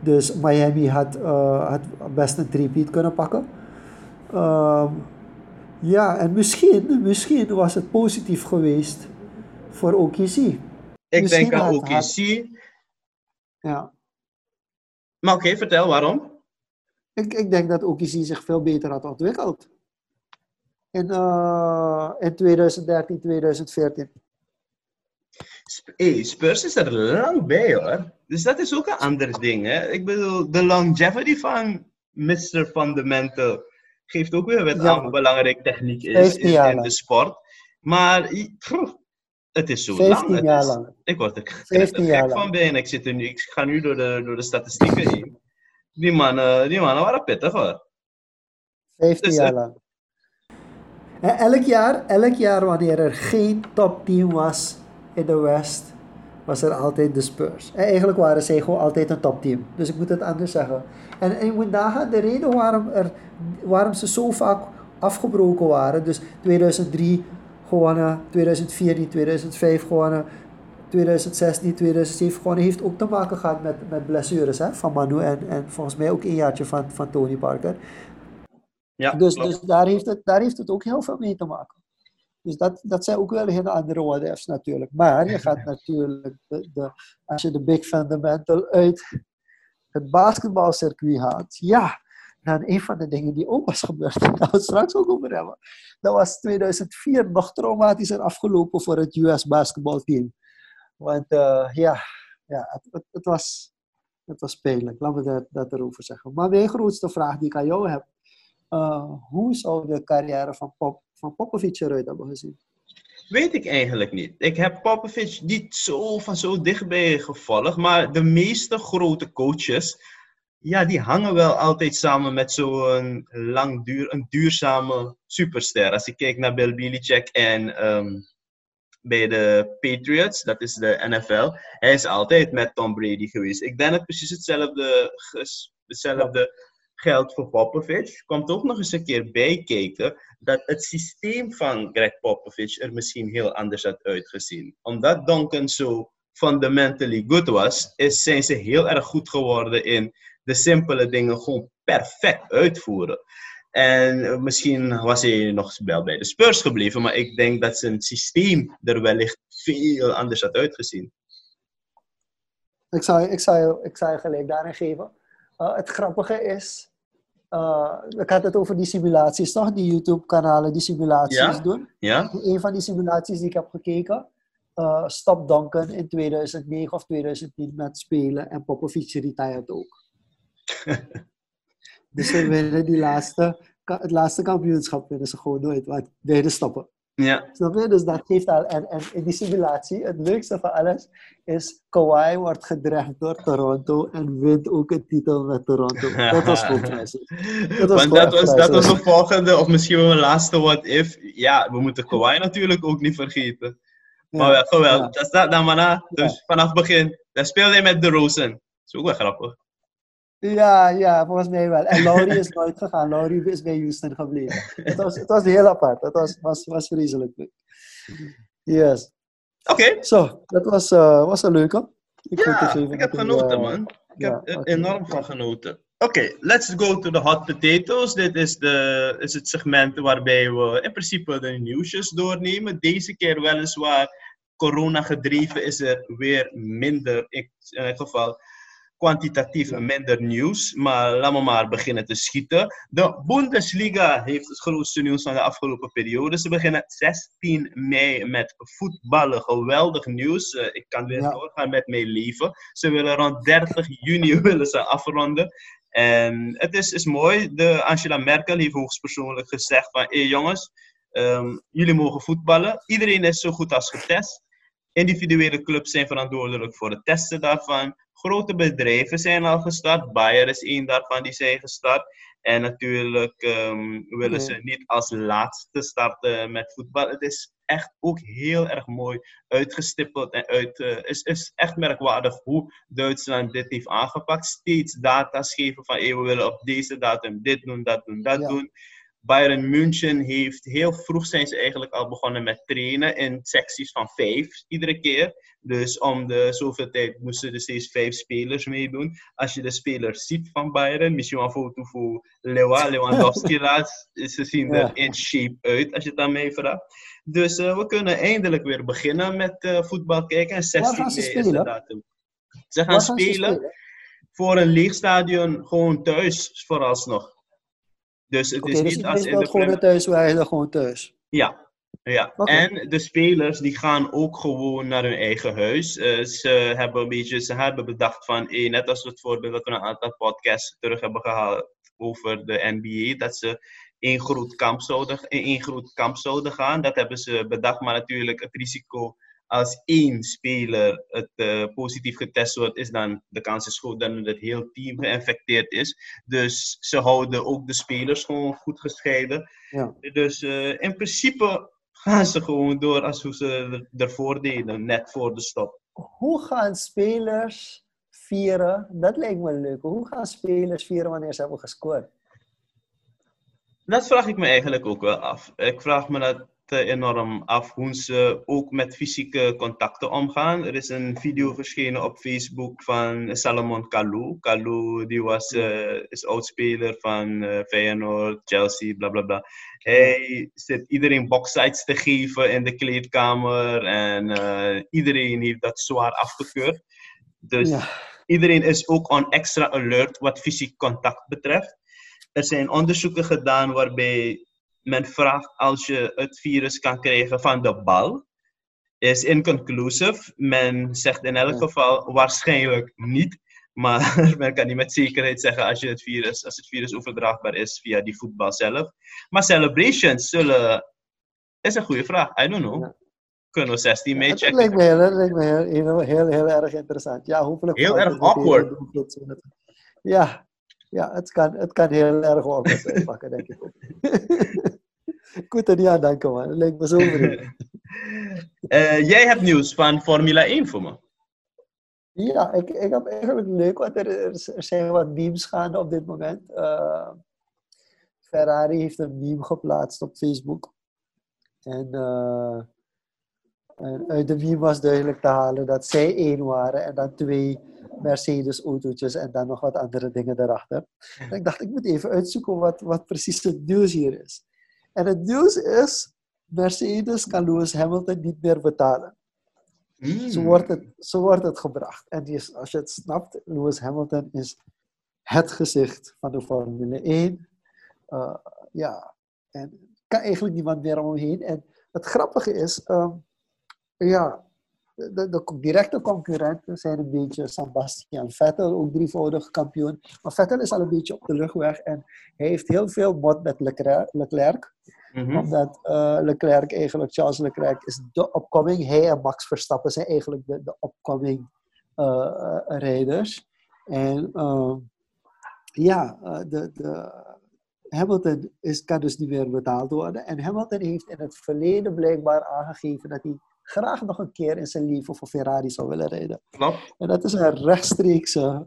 Dus Miami had best een 3-peat kunnen pakken. En misschien was het positief geweest voor OKC. Denk aan OKC. Ja. Maar oké, vertel waarom. Ik denk dat OKC zich veel beter had ontwikkeld. In 2013, 2014. Spurs is er lang bij, hoor. Dus dat is ook een ander ding, hè. Ik bedoel, de longevity van Mr. Fundamental geeft ook weer wat aan hoe belangrijk techniek is in de sport. Maar het is zo 15 jaar lang. Ik word er gek van bijna. Ik ga nu door de statistieken heen. Die mannen waren pittig, hoor. 15 jaar lang. En elk jaar wanneer er geen topteam was in de West, was er altijd de Spurs. En eigenlijk waren zij gewoon altijd een topteam. Dus ik moet het anders zeggen. En ik moet nagaan, de reden waarom ze zo vaak afgebroken waren. Dus 2003 gewonnen, 2004, 2005 gewonnen, 2016, 2007 gewonnen. Heeft ook te maken gehad met blessures, hè, van Manu en volgens mij ook een jaartje van Tony Parker. Ja, dus daar heeft het ook heel veel mee te maken. Dus dat zijn ook wel hele andere what-ifs natuurlijk. Maar je gaat natuurlijk, als je de big fundamental uit het basketbalcircuit haalt, ja, dan een van de dingen die ook was gebeurd, daar we het straks ook over hebben, dat was 2004 nog traumatischer afgelopen voor het US basketbalteam. Want het was pijnlijk, laten we dat erover zeggen. Maar mijn grootste vraag die ik aan jou heb, hoe zou de carrière van Popovich eruit hebben gezien? Weet ik eigenlijk niet. Ik heb Popovich niet zo van zo dichtbij gevolgd, maar de meeste grote coaches, ja, die hangen wel altijd samen met zo'n duurzame superster. Als ik kijk naar Bill Belichick en bij de Patriots, dat is de NFL, hij is altijd met Tom Brady geweest. Ik denk dat precies hetzelfde geldt voor Popovich. Komt ook nog eens een keer bijkijken dat het systeem van Greg Popovich er misschien heel anders had uitgezien. Omdat Duncan zo fundamentally good was, zijn ze heel erg goed geworden in de simpele dingen gewoon perfect uitvoeren. En misschien was hij nog wel bij de Spurs gebleven, maar ik denk dat zijn systeem er wellicht veel anders had uitgezien. Ik zou je gelijk daarin geven. Het grappige is, ik had het over die simulaties, toch? Die YouTube-kanalen die simulaties doen. Ja. Een van die simulaties die ik heb gekeken, stopt Duncan in 2009 of 2010 met spelen en Popovich retired ook. Dus we winnen het laatste kampioenschap winnen ze gewoon nooit, want beide stoppen. Ja. Snap je? Dus dat geeft al. En in die simulatie, het leukste van alles is Kawhi wordt gedreigd door Toronto en wint ook een titel met Toronto. Dat was goed. Dat was de volgende, of misschien wel mijn laatste what if. Ja, we moeten Kawhi natuurlijk ook niet vergeten. Maar wel, geweldig. Ja. Dat staat dan maar na. Dus vanaf het begin. Dan speelde hij met DeRozan. Dat is ook wel grappig. Ja, volgens mij wel. En Laurie is nooit gegaan. Laurie is bij Houston gebleven. Het was heel apart. Het was vreselijk. Yes. Oké. Zo, dat was een leuke. Ik heb genoten, man. Ik heb er enorm van genoten. Oké, let's go to the hot potatoes. Dit is het segment waarbij we in principe de nieuwsjes doornemen. Deze keer weliswaar corona gedreven is er weer minder. In elk geval kwantitatief minder nieuws, maar laat me maar beginnen te schieten. De Bundesliga heeft het grootste nieuws van de afgelopen periode. Ze beginnen 16 mei met voetballen. Geweldig nieuws. Ik kan weer doorgaan met mijn leven. Ze willen rond 30 juni willen ze afronden. En het is mooi. Angela Merkel heeft hoogstpersoonlijk gezegd van, hey jongens, jullie mogen voetballen. Iedereen is zo goed als getest. Individuele clubs zijn verantwoordelijk voor het testen daarvan. Grote bedrijven zijn al gestart. Bayer is één daarvan die zijn gestart. En natuurlijk willen ze niet als laatste starten met voetbal. Het is echt ook heel erg mooi uitgestippeld. En is echt merkwaardig hoe Duitsland dit heeft aangepakt. Steeds data's geven van hey, we willen op deze datum dit doen, dat doen, dat doen. Bayern München heeft heel vroeg zijn ze eigenlijk al begonnen met trainen in secties van 5 iedere keer. Dus om de zoveel tijd moesten er steeds 5 spelers meedoen. Als je de spelers ziet van Bayern, misschien een foto voor Lewandowski laat. Ze zien er in shape uit, als je het aan mij vraagt. Dus we kunnen eindelijk weer beginnen met voetbal kijken. En 16 mei is de datum. Ze gaan spelen voor een leeg stadion, gewoon thuis vooralsnog. Dus het is niet dus als in de gewoon thuis, we eigenlijk gewoon thuis. Ja. Okay. En de spelers die gaan ook gewoon naar hun eigen huis. Ze hebben bedacht van, net als het voorbeeld dat we een aantal podcasts terug hebben gehaald over de NBA, dat ze in één groot kamp zouden gaan. Dat hebben ze bedacht, maar natuurlijk het risico als één speler het positief getest wordt, is dan de kans is groot dat het heel team geïnfecteerd is. Dus ze houden ook de spelers gewoon goed gescheiden. Ja. Dus in principe gaan ze gewoon door als hoe ze ervoor deden, net voor de stop. Hoe gaan spelers vieren? Dat lijkt me leuk. Hoe gaan spelers vieren wanneer ze hebben gescoord? Dat vraag ik me eigenlijk ook wel af. Ik vraag me dat enorm af hoe ze ook met fysieke contacten omgaan. Er is een video verschenen op Facebook van Salomon Kalou. Kalou die is oudspeler van Feyenoord, Chelsea, bla bla bla. Hij zit iedereen boxites te geven in de kleedkamer en iedereen heeft dat zwaar afgekeurd. Dus iedereen is ook on extra alert wat fysiek contact betreft. Er zijn onderzoeken gedaan waarbij men vraagt als je het virus kan krijgen van de bal. Is inconclusive. Men zegt in elk geval waarschijnlijk niet. Maar men kan niet met zekerheid zeggen als het virus overdraagbaar is via die voetbal zelf. Maar celebrations is een goede vraag. I don't know. Ja. Kunnen we 16 mei checken? Dat lijkt me heel erg interessant. Ja, hopelijk heel erg awkward. Ja, het kan heel erg awkward uitpakken, denk ik ook. Goed en ja, dank je man. Dat lijkt me zo benieuwd. Jij hebt nieuws van Formula 1 voor me. Ja, ik heb eigenlijk leuk, want er zijn wat memes gaande op dit moment. Ferrari heeft een meme geplaatst op Facebook. En uit de meme was duidelijk te halen dat zij 1 waren en dan 2... Mercedes-autootjes en dan nog wat andere dingen daarachter. En ik dacht, ik moet even uitzoeken wat precies het nieuws hier is. En het nieuws is, Mercedes kan Lewis Hamilton niet meer betalen. Zo wordt het gebracht. En als je het snapt, Lewis Hamilton is het gezicht van de Formule 1. En er kan eigenlijk niemand meer omheen. En het grappige is, De directe concurrenten zijn een beetje Sebastian Vettel, ook 3-voudig kampioen. Maar Vettel is al een beetje op de luchtweg en hij heeft heel veel bot met Leclerc. Mm-hmm. Omdat Charles Leclerc is de opkoming. Hij en Max Verstappen zijn eigenlijk de opkoming rijders. En Hamilton kan dus niet meer betaald worden. En Hamilton heeft in het verleden blijkbaar aangegeven dat hij graag nog een keer in zijn leven voor Ferrari zou willen rijden. Klopt. En dat is een rechtstreekse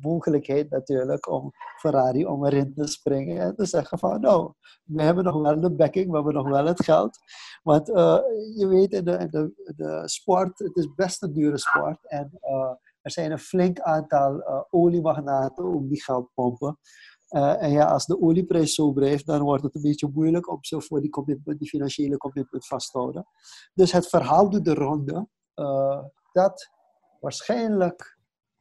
mogelijkheid natuurlijk om Ferrari om erin te springen en te zeggen van nou, we hebben nog wel de backing, we hebben nog wel het geld. Want je weet in de sport, het is best een dure sport en er zijn een flink aantal oliemagnaten om die geld pompen. Als de olieprijs zo blijft, dan wordt het een beetje moeilijk om zo voor die financiële commitment vast te houden. Dus het verhaal doet de ronde dat waarschijnlijk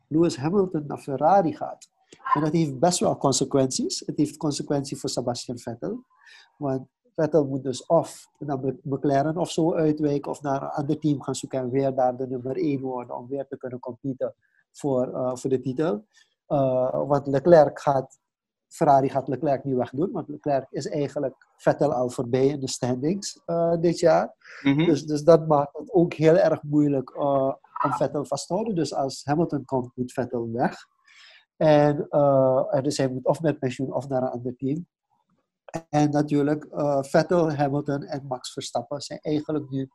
Lewis Hamilton naar Ferrari gaat. En dat heeft best wel consequenties. Het heeft consequenties voor Sebastian Vettel. Want Vettel moet dus of naar McLaren of zo uitwijken of naar een ander team gaan zoeken en weer daar de nummer 1 worden om weer te kunnen competen voor de titel. Want Ferrari gaat Leclerc niet wegdoen, want Leclerc is eigenlijk Vettel al voorbij in de standings dit jaar. Mm-hmm. Dus dat maakt het ook heel erg moeilijk om Vettel vast te houden. Dus als Hamilton komt, moet Vettel weg. En dus hij moet of met pensioen of naar een ander team. En natuurlijk Vettel, Hamilton en Max Verstappen zijn eigenlijk nu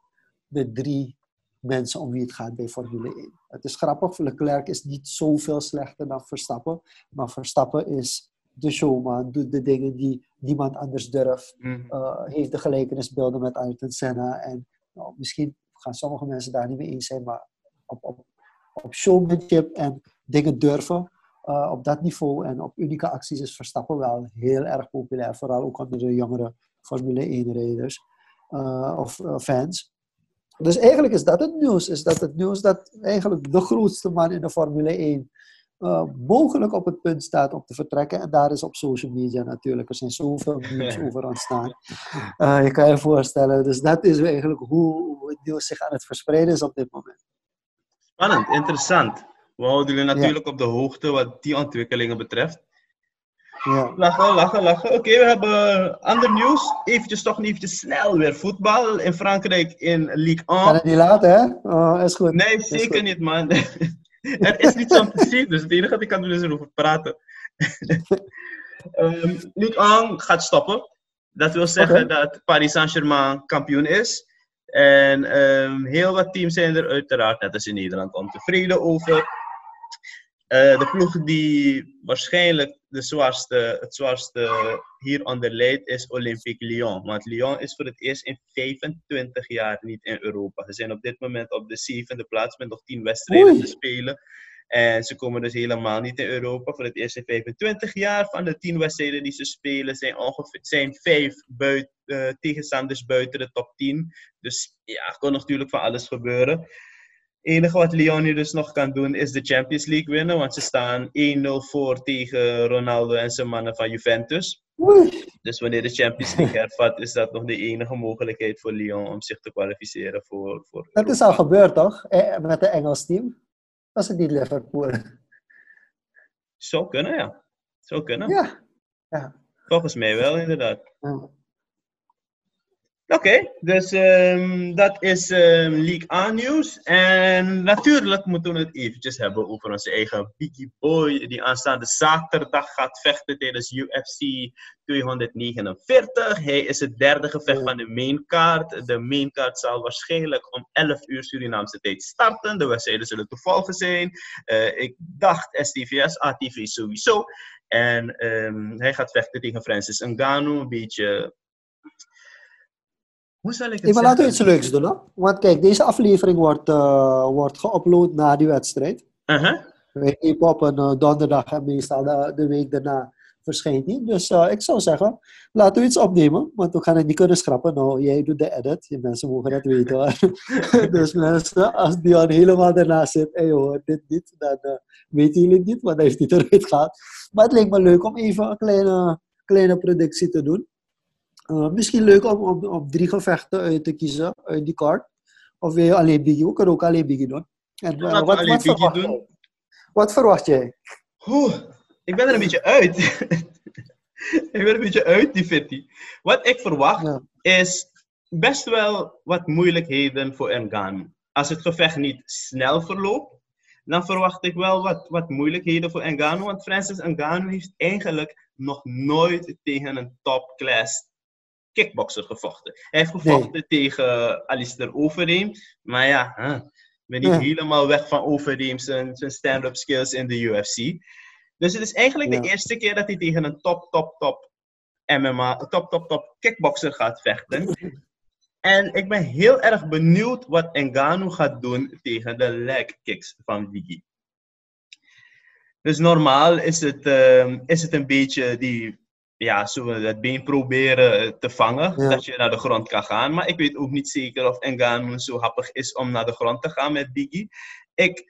de drie mensen om wie het gaat bij Formule 1. Het is grappig, Leclerc is niet zoveel slechter dan Verstappen. Maar Verstappen is de showman, doet de dingen die niemand anders durft. Mm-hmm. Heeft de gelijkenisbeelden met Ayrton Senna. En nou, misschien gaan sommige mensen daar niet mee eens zijn, maar op showmanship en dingen durven. Op dat niveau en op unieke acties is Verstappen wel heel erg populair. Vooral ook onder de jongere Formule 1-rijders of fans. Dus eigenlijk is dat het nieuws. Is dat het nieuws dat eigenlijk de grootste man in de Formule 1 mogelijk op het punt staat om te vertrekken. En daar is op social media natuurlijk. Er zijn zoveel nieuws over ontstaan. Je kan je voorstellen. Dus dat is eigenlijk hoe het nieuws zich aan het verspreiden is op dit moment. Spannend, interessant. We houden jullie natuurlijk op de hoogte wat die ontwikkelingen betreft. Ja. Lachen. Oké, we hebben ander nieuws. Eventjes snel weer voetbal in Frankrijk in Ligue 1. Kan het niet laten, hè? Is goed. Nee, zeker goed. Niet, man. Het is niet zo'n plezier, dus het enige dat ik kan doen is erover praten. Ligue 1 gaat stoppen. Dat wil zeggen dat Paris Saint-Germain kampioen is. En heel wat teams zijn er uiteraard, net als in Nederland, ontevreden over. De ploeg die waarschijnlijk het zwaarste hieronder leidt is Olympique Lyon. Want Lyon is voor het eerst in 25 jaar niet in Europa. Ze zijn op dit moment op de 7e plaats met nog 10 wedstrijden te spelen. En ze komen dus helemaal niet in Europa. Voor het eerst in 25 jaar van de 10 wedstrijden die ze spelen zijn 5 tegenstanders buiten de top 10. Dus ja, er kon natuurlijk van alles gebeuren. Het enige wat Lyon nu dus nog kan doen is de Champions League winnen. Want ze staan 1-0 voor tegen Ronaldo en zijn mannen van Juventus. Dus wanneer de Champions League hervat, is dat nog de enige mogelijkheid voor Lyon om zich te kwalificeren voor dat Europa. Is al gebeurd, toch? Met de Engels team. Was het niet Liverpool? Zou kunnen, ja. Zou kunnen. Ja. Volgens mij wel, inderdaad. Ja. Oké, dus dat is Ligue 1 nieuws. En natuurlijk moeten we het eventjes hebben over onze eigen Biggie Boy, die aanstaande zaterdag gaat vechten tijdens UFC 249. Hij is het derde gevecht van de maincard. De maincard zal waarschijnlijk om 11 uur Surinaamse tijd starten. De wedstrijden zullen te volgen zijn. Ik dacht STVS, ATV sowieso. En hij gaat vechten tegen Francis Ngannou, een beetje... Hoe zal ik het zeggen? Laten we iets leuks doen, hoor. Want kijk, deze aflevering wordt geüpload na die wedstrijd. We nemen op een donderdag en meestal de week daarna verschijnt die. Dus ik zou zeggen, laten we iets opnemen. Want we gaan het niet kunnen schrappen. Nou, jij doet de edit. Je mensen mogen dat weten, hoor. Dus mensen, als Dion helemaal daarnaast zit en je hoort dit niet, dan weten jullie niet, want hij heeft niet eruit gehaald. Maar het leek me leuk om even een kleine predictie te doen. Misschien leuk om 3 gevechten uit te kiezen uit die kaart. Of wil je alleen Biggie? We kunnen ook alleen Biggie doen. En, wat verwacht jij? Ik ben er een beetje uit. Die fitty. Wat ik verwacht is best wel wat moeilijkheden voor Ngannou. Als het gevecht niet snel verloopt, dan verwacht ik wel wat moeilijkheden voor Ngannou. Want Francis Ngannou heeft eigenlijk nog nooit tegen een top-class kickboxer gevochten. Hij heeft gevochten tegen Alistair Overeem. Maar ja, ben niet helemaal weg van Overeem zijn stand-up skills in de UFC. Dus het is eigenlijk de eerste keer dat hij tegen een top MMA, top kickboxer gaat vechten. En ik ben heel erg benieuwd wat Ngannou gaat doen tegen de leg kicks van Biggie. Dus normaal is het een beetje die... Ja, zullen we dat been proberen te vangen, dat je naar de grond kan gaan. Maar ik weet ook niet zeker of Ngannou zo happig is om naar de grond te gaan met Biggie. Ik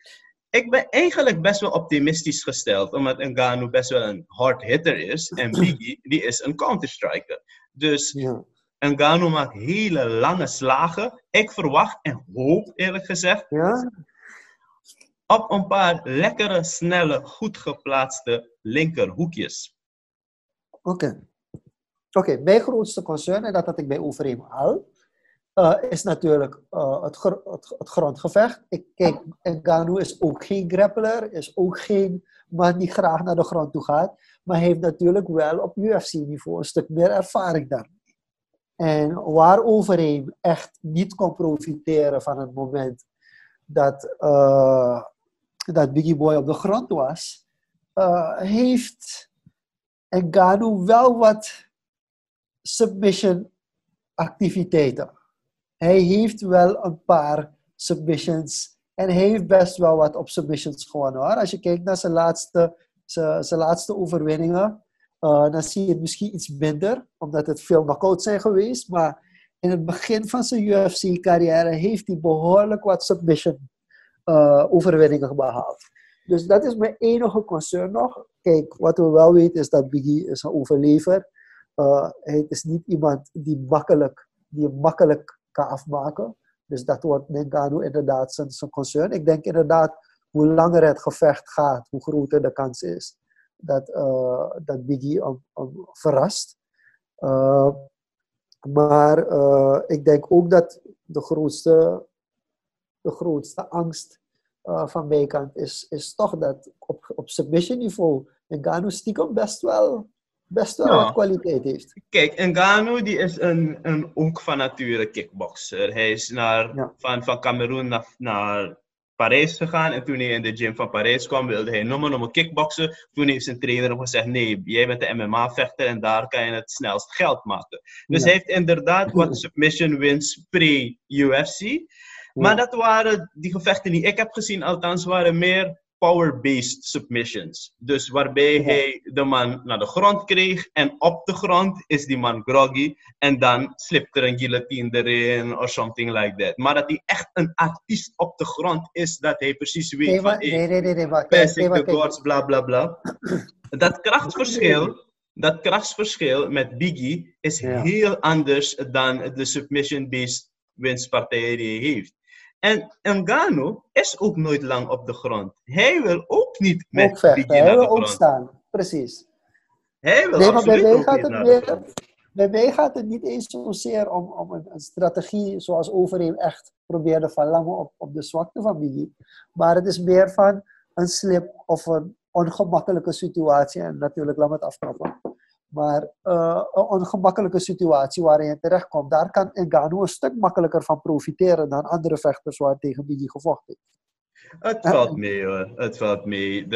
Ik ben eigenlijk best wel optimistisch gesteld, omdat Ngannou best wel een hard hitter is. En Biggie, die is een counterstriker. Dus ja. Ngannou maakt hele lange slagen. Ik verwacht en hoop, eerlijk gezegd, ja? op een paar lekkere, snelle, goed geplaatste linkerhoekjes. Oké, mijn grootste concern, en dat had ik bij Overeem al, is natuurlijk het grondgevecht. Kijk, Ngannou is ook geen grappler, is ook geen man die graag naar de grond toe gaat, maar heeft natuurlijk wel op UFC-niveau een stuk meer ervaring daarmee. En waar Overeem echt niet kon profiteren van het moment dat Biggie Boy op de grond was, heeft Ngannou wel wat submission-activiteiten. Hij heeft wel een paar submissions. En hij heeft best wel wat op submissions gewonnen hoor. Als je kijkt naar zijn laatste overwinningen. Dan zie je het misschien iets minder. Omdat het veel knockouts zijn geweest. Maar in het begin van zijn UFC-carrière heeft hij behoorlijk wat submission overwinningen behaald. Dus dat is mijn enige concern nog. Kijk, wat we wel weten is dat Biggie is een overlever. Hij is niet iemand die makkelijk kan afmaken. Dus dat wordt Ngannou inderdaad zijn concern. Ik denk inderdaad, hoe langer het gevecht gaat, hoe groter de kans is dat Biggie hem verrast. Maar ik denk ook dat de grootste angst van mijn kant is toch dat op submission niveau Ngannou stiekem best wel wat kwaliteit heeft. Kijk, Ngannou die is een ook van nature kickboxer. Hij is van Cameroen naar Parijs gegaan. En toen hij in de gym van Parijs kwam, wilde hij nummer kickboksen. Toen heeft zijn trainer hem gezegd, nee, jij bent de MMA-vechter en daar kan je het snelst geld maken. Dus hij heeft inderdaad wat submission wins pre-UFC. Ja. Maar dat waren die gevechten die ik heb gezien, althans waren meer power-based submissions. Dus waarbij hij de man naar de grond kreeg en op de grond is die man groggy en dan slipt er een guillotine erin of something like that. Maar dat hij echt een artiest op de grond is, dat hij precies weet van de koorts, bla bla bla. Dat krachtsverschil met Biggie is heel anders dan de submission-based winstpartij die hij heeft. En Ngannou is ook nooit lang op de grond. Hij wil ook niet met Biggie naar de grond. Hij wil ook staan, precies. Hij wil absoluut ook niet naar de grond. Bij mij gaat het niet eens zozeer om een strategie zoals Overeem echt probeerde van langen op de zwakte van Biggie. Maar het is meer van een slip of een ongemakkelijke situatie. En natuurlijk, laat me het afknappen. Maar een ongemakkelijke situatie waarin je terechtkomt, daar kan Ngannou een stuk makkelijker van profiteren dan andere vechters waar tegen Biggie gevochten heeft. Het valt mee hoor, het valt mee.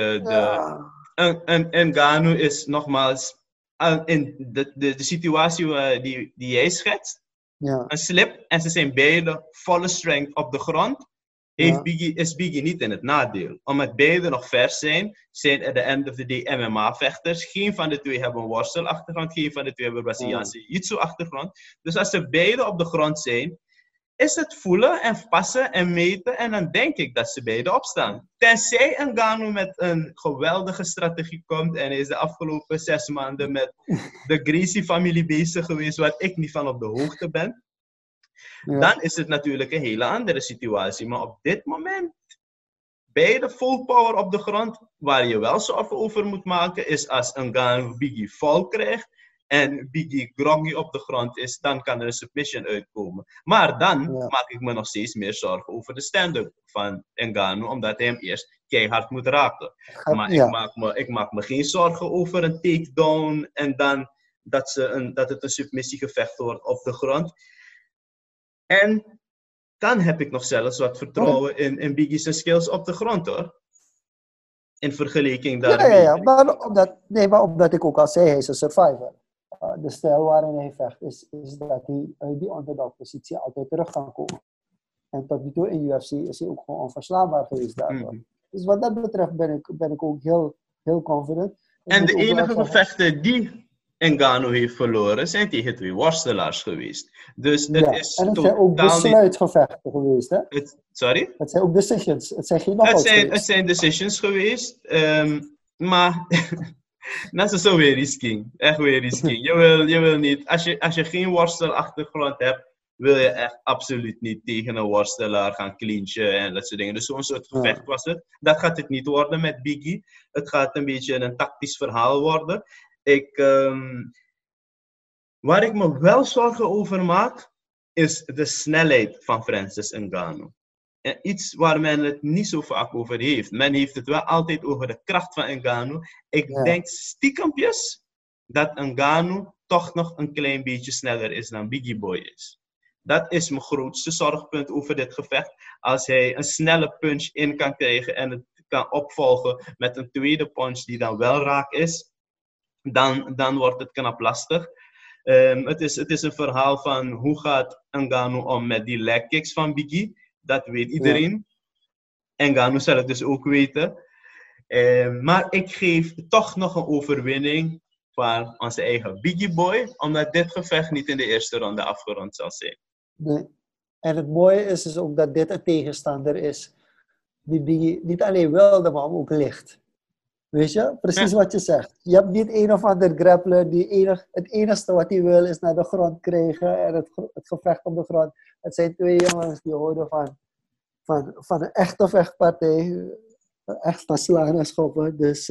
Ngannou is nogmaals, in de situatie die jij schetst, een slip en ze zijn beide volle strength op de grond. Is Biggie niet in het nadeel. Omdat beide nog vers zijn at the end of the day MMA-vechters. Geen van de twee hebben een worstelachtergrond, geen van de twee hebben Braziliaanse jiu-jitsu-achtergrond. Dus als ze beide op de grond zijn, is het voelen en passen en meten en dan denk ik dat ze beide opstaan. Tenzij Ngannou met een geweldige strategie komt en hij is de afgelopen 6 maanden met de Gracie-familie bezig geweest, waar ik niet van op de hoogte ben. Ja. Dan is het natuurlijk een hele andere situatie. Maar op dit moment, bij de full power op de grond, waar je wel zorgen over moet maken, is als Ngannou Biggie vol krijgt en Biggie groggy op de grond is, dan kan er een submission uitkomen. Maar dan maak ik me nog steeds meer zorgen over de stand-up van Ngannou, omdat hij hem eerst keihard moet raken. Maar ik maak me geen zorgen over een takedown en dan dat het een submissiegevecht wordt op de grond. En dan heb ik nog zelfs wat vertrouwen in Biggie's skills op de grond, hoor. In vergelijking daarmee. Ja. Maar omdat ik ook al zei, hij is een survivor. De stijl waarin hij vecht is dat hij uit die underdog-positie altijd terug kan komen. En tot nu toe in UFC is hij ook gewoon onverslaanbaar geweest daarvoor. Mm-hmm. Dus wat dat betreft ben ik ook heel, heel confident. En de enige gevechten die Ngannou heeft verloren, zijn tegen twee worstelaars geweest. Dus het is en het zijn ook besluitgevechten geweest, hè? Sorry? Het zijn ook decisions. Het zijn decisions geweest, maar dat is zo weer risking. Echt weer risking. Je wil niet, als je geen worstelachtergrond hebt, wil je echt absoluut niet tegen een worstelaar gaan clinchen en dat soort dingen. Dus zo'n soort gevecht was het. Dat gaat het niet worden met Biggie. Het gaat een beetje een tactisch verhaal worden. Waar ik me wel zorgen over maak, is de snelheid van Francis Ngannou. En iets waar men het niet zo vaak over heeft. Men heeft het wel altijd over de kracht van Ngannou. Ik denk stiekempjes dat Ngannou toch nog een klein beetje sneller is dan Biggie Boy is. Dat is mijn grootste zorgpunt over dit gevecht. Als hij een snelle punch in kan krijgen en het kan opvolgen met een tweede punch die dan wel raak is, dan wordt het knap lastig. Het is een verhaal van hoe gaat Ngannou om met die leg kicks van Biggie. Dat weet iedereen. Ngannou zal het dus ook weten. Maar ik geef toch nog een overwinning voor onze eigen Biggie Boy, omdat dit gevecht niet in de eerste ronde afgerond zal zijn. Nee. En het mooie is dus ook dat dit een tegenstander is die Biggie niet alleen wilde, maar ook ligt. Weet je? Precies wat je zegt. Je hebt niet een of ander grappler die het enigste wat hij wil is naar de grond krijgen en het gevecht op de grond. Het zijn twee jongens die houden van een echte vechtpartij. Echt van slaan en schoppen. Dus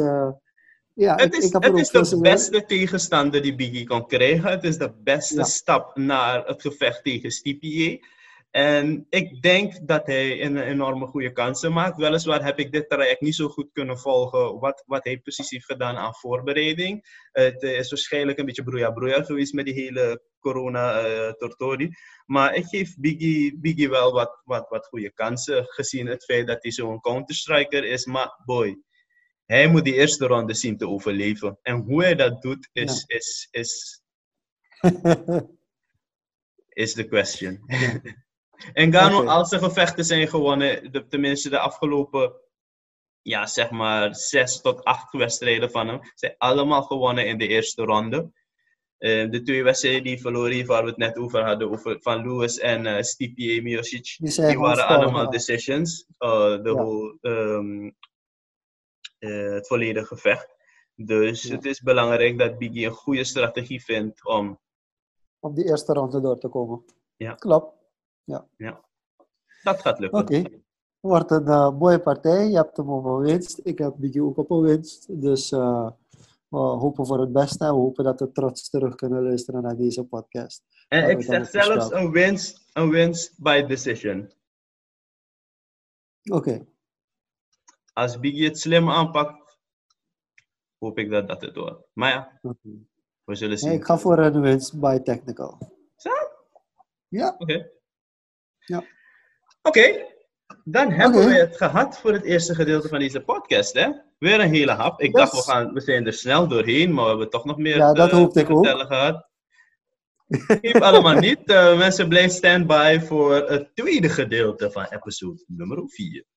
het is de beste tegenstander die Biggie kon krijgen. Het is de beste stap naar het gevecht tegen Stipe. En ik denk dat hij een enorme goede kansen maakt. Weliswaar heb ik dit traject niet zo goed kunnen volgen wat hij precies heeft gedaan aan voorbereiding. Het is waarschijnlijk een beetje broeia geweest met die hele corona-tortori. Maar ik geef Biggie wel wat goede kansen, gezien het feit dat hij zo'n counterstriker is. Maar boy, hij moet die eerste ronde zien te overleven. En hoe hij dat doet is de question. Ngannou, als de gevechten zijn gewonnen, tenminste de afgelopen 6 tot 8 wedstrijden van hem, zijn allemaal gewonnen in de eerste ronde. De twee wedstrijden die verloren heeft, waar we het net over hadden, van Lewis en Stipe Miocic, die waren allemaal decisions. Het volledige gevecht. Dus het is belangrijk dat Biggie een goede strategie vindt om op die eerste ronde door te komen. Ja. Klopt. Ja, dat gaat lukken. Oké. Het wordt een mooie partij. Je hebt hem op een winst. Ik heb Biggie ook op een winst. Dus we hopen voor het beste. En we hopen dat we trots terug kunnen luisteren naar deze podcast. En ik zeg zelfs een winst by decision. Oké. Als Biggie het slim aanpakt, hoop ik dat het wordt. Maar we zullen zien. Ik ga voor een winst by technical. Zo? Ja. Oké, dan hebben we het gehad voor het eerste gedeelte van deze podcast, hè? Weer een hele hap. Ik dacht, we zijn er snel doorheen, maar we hebben toch nog meer te vertellen gehad. Geef allemaal niet. Mensen, blijf stand-by voor het tweede gedeelte van episode nummer 4.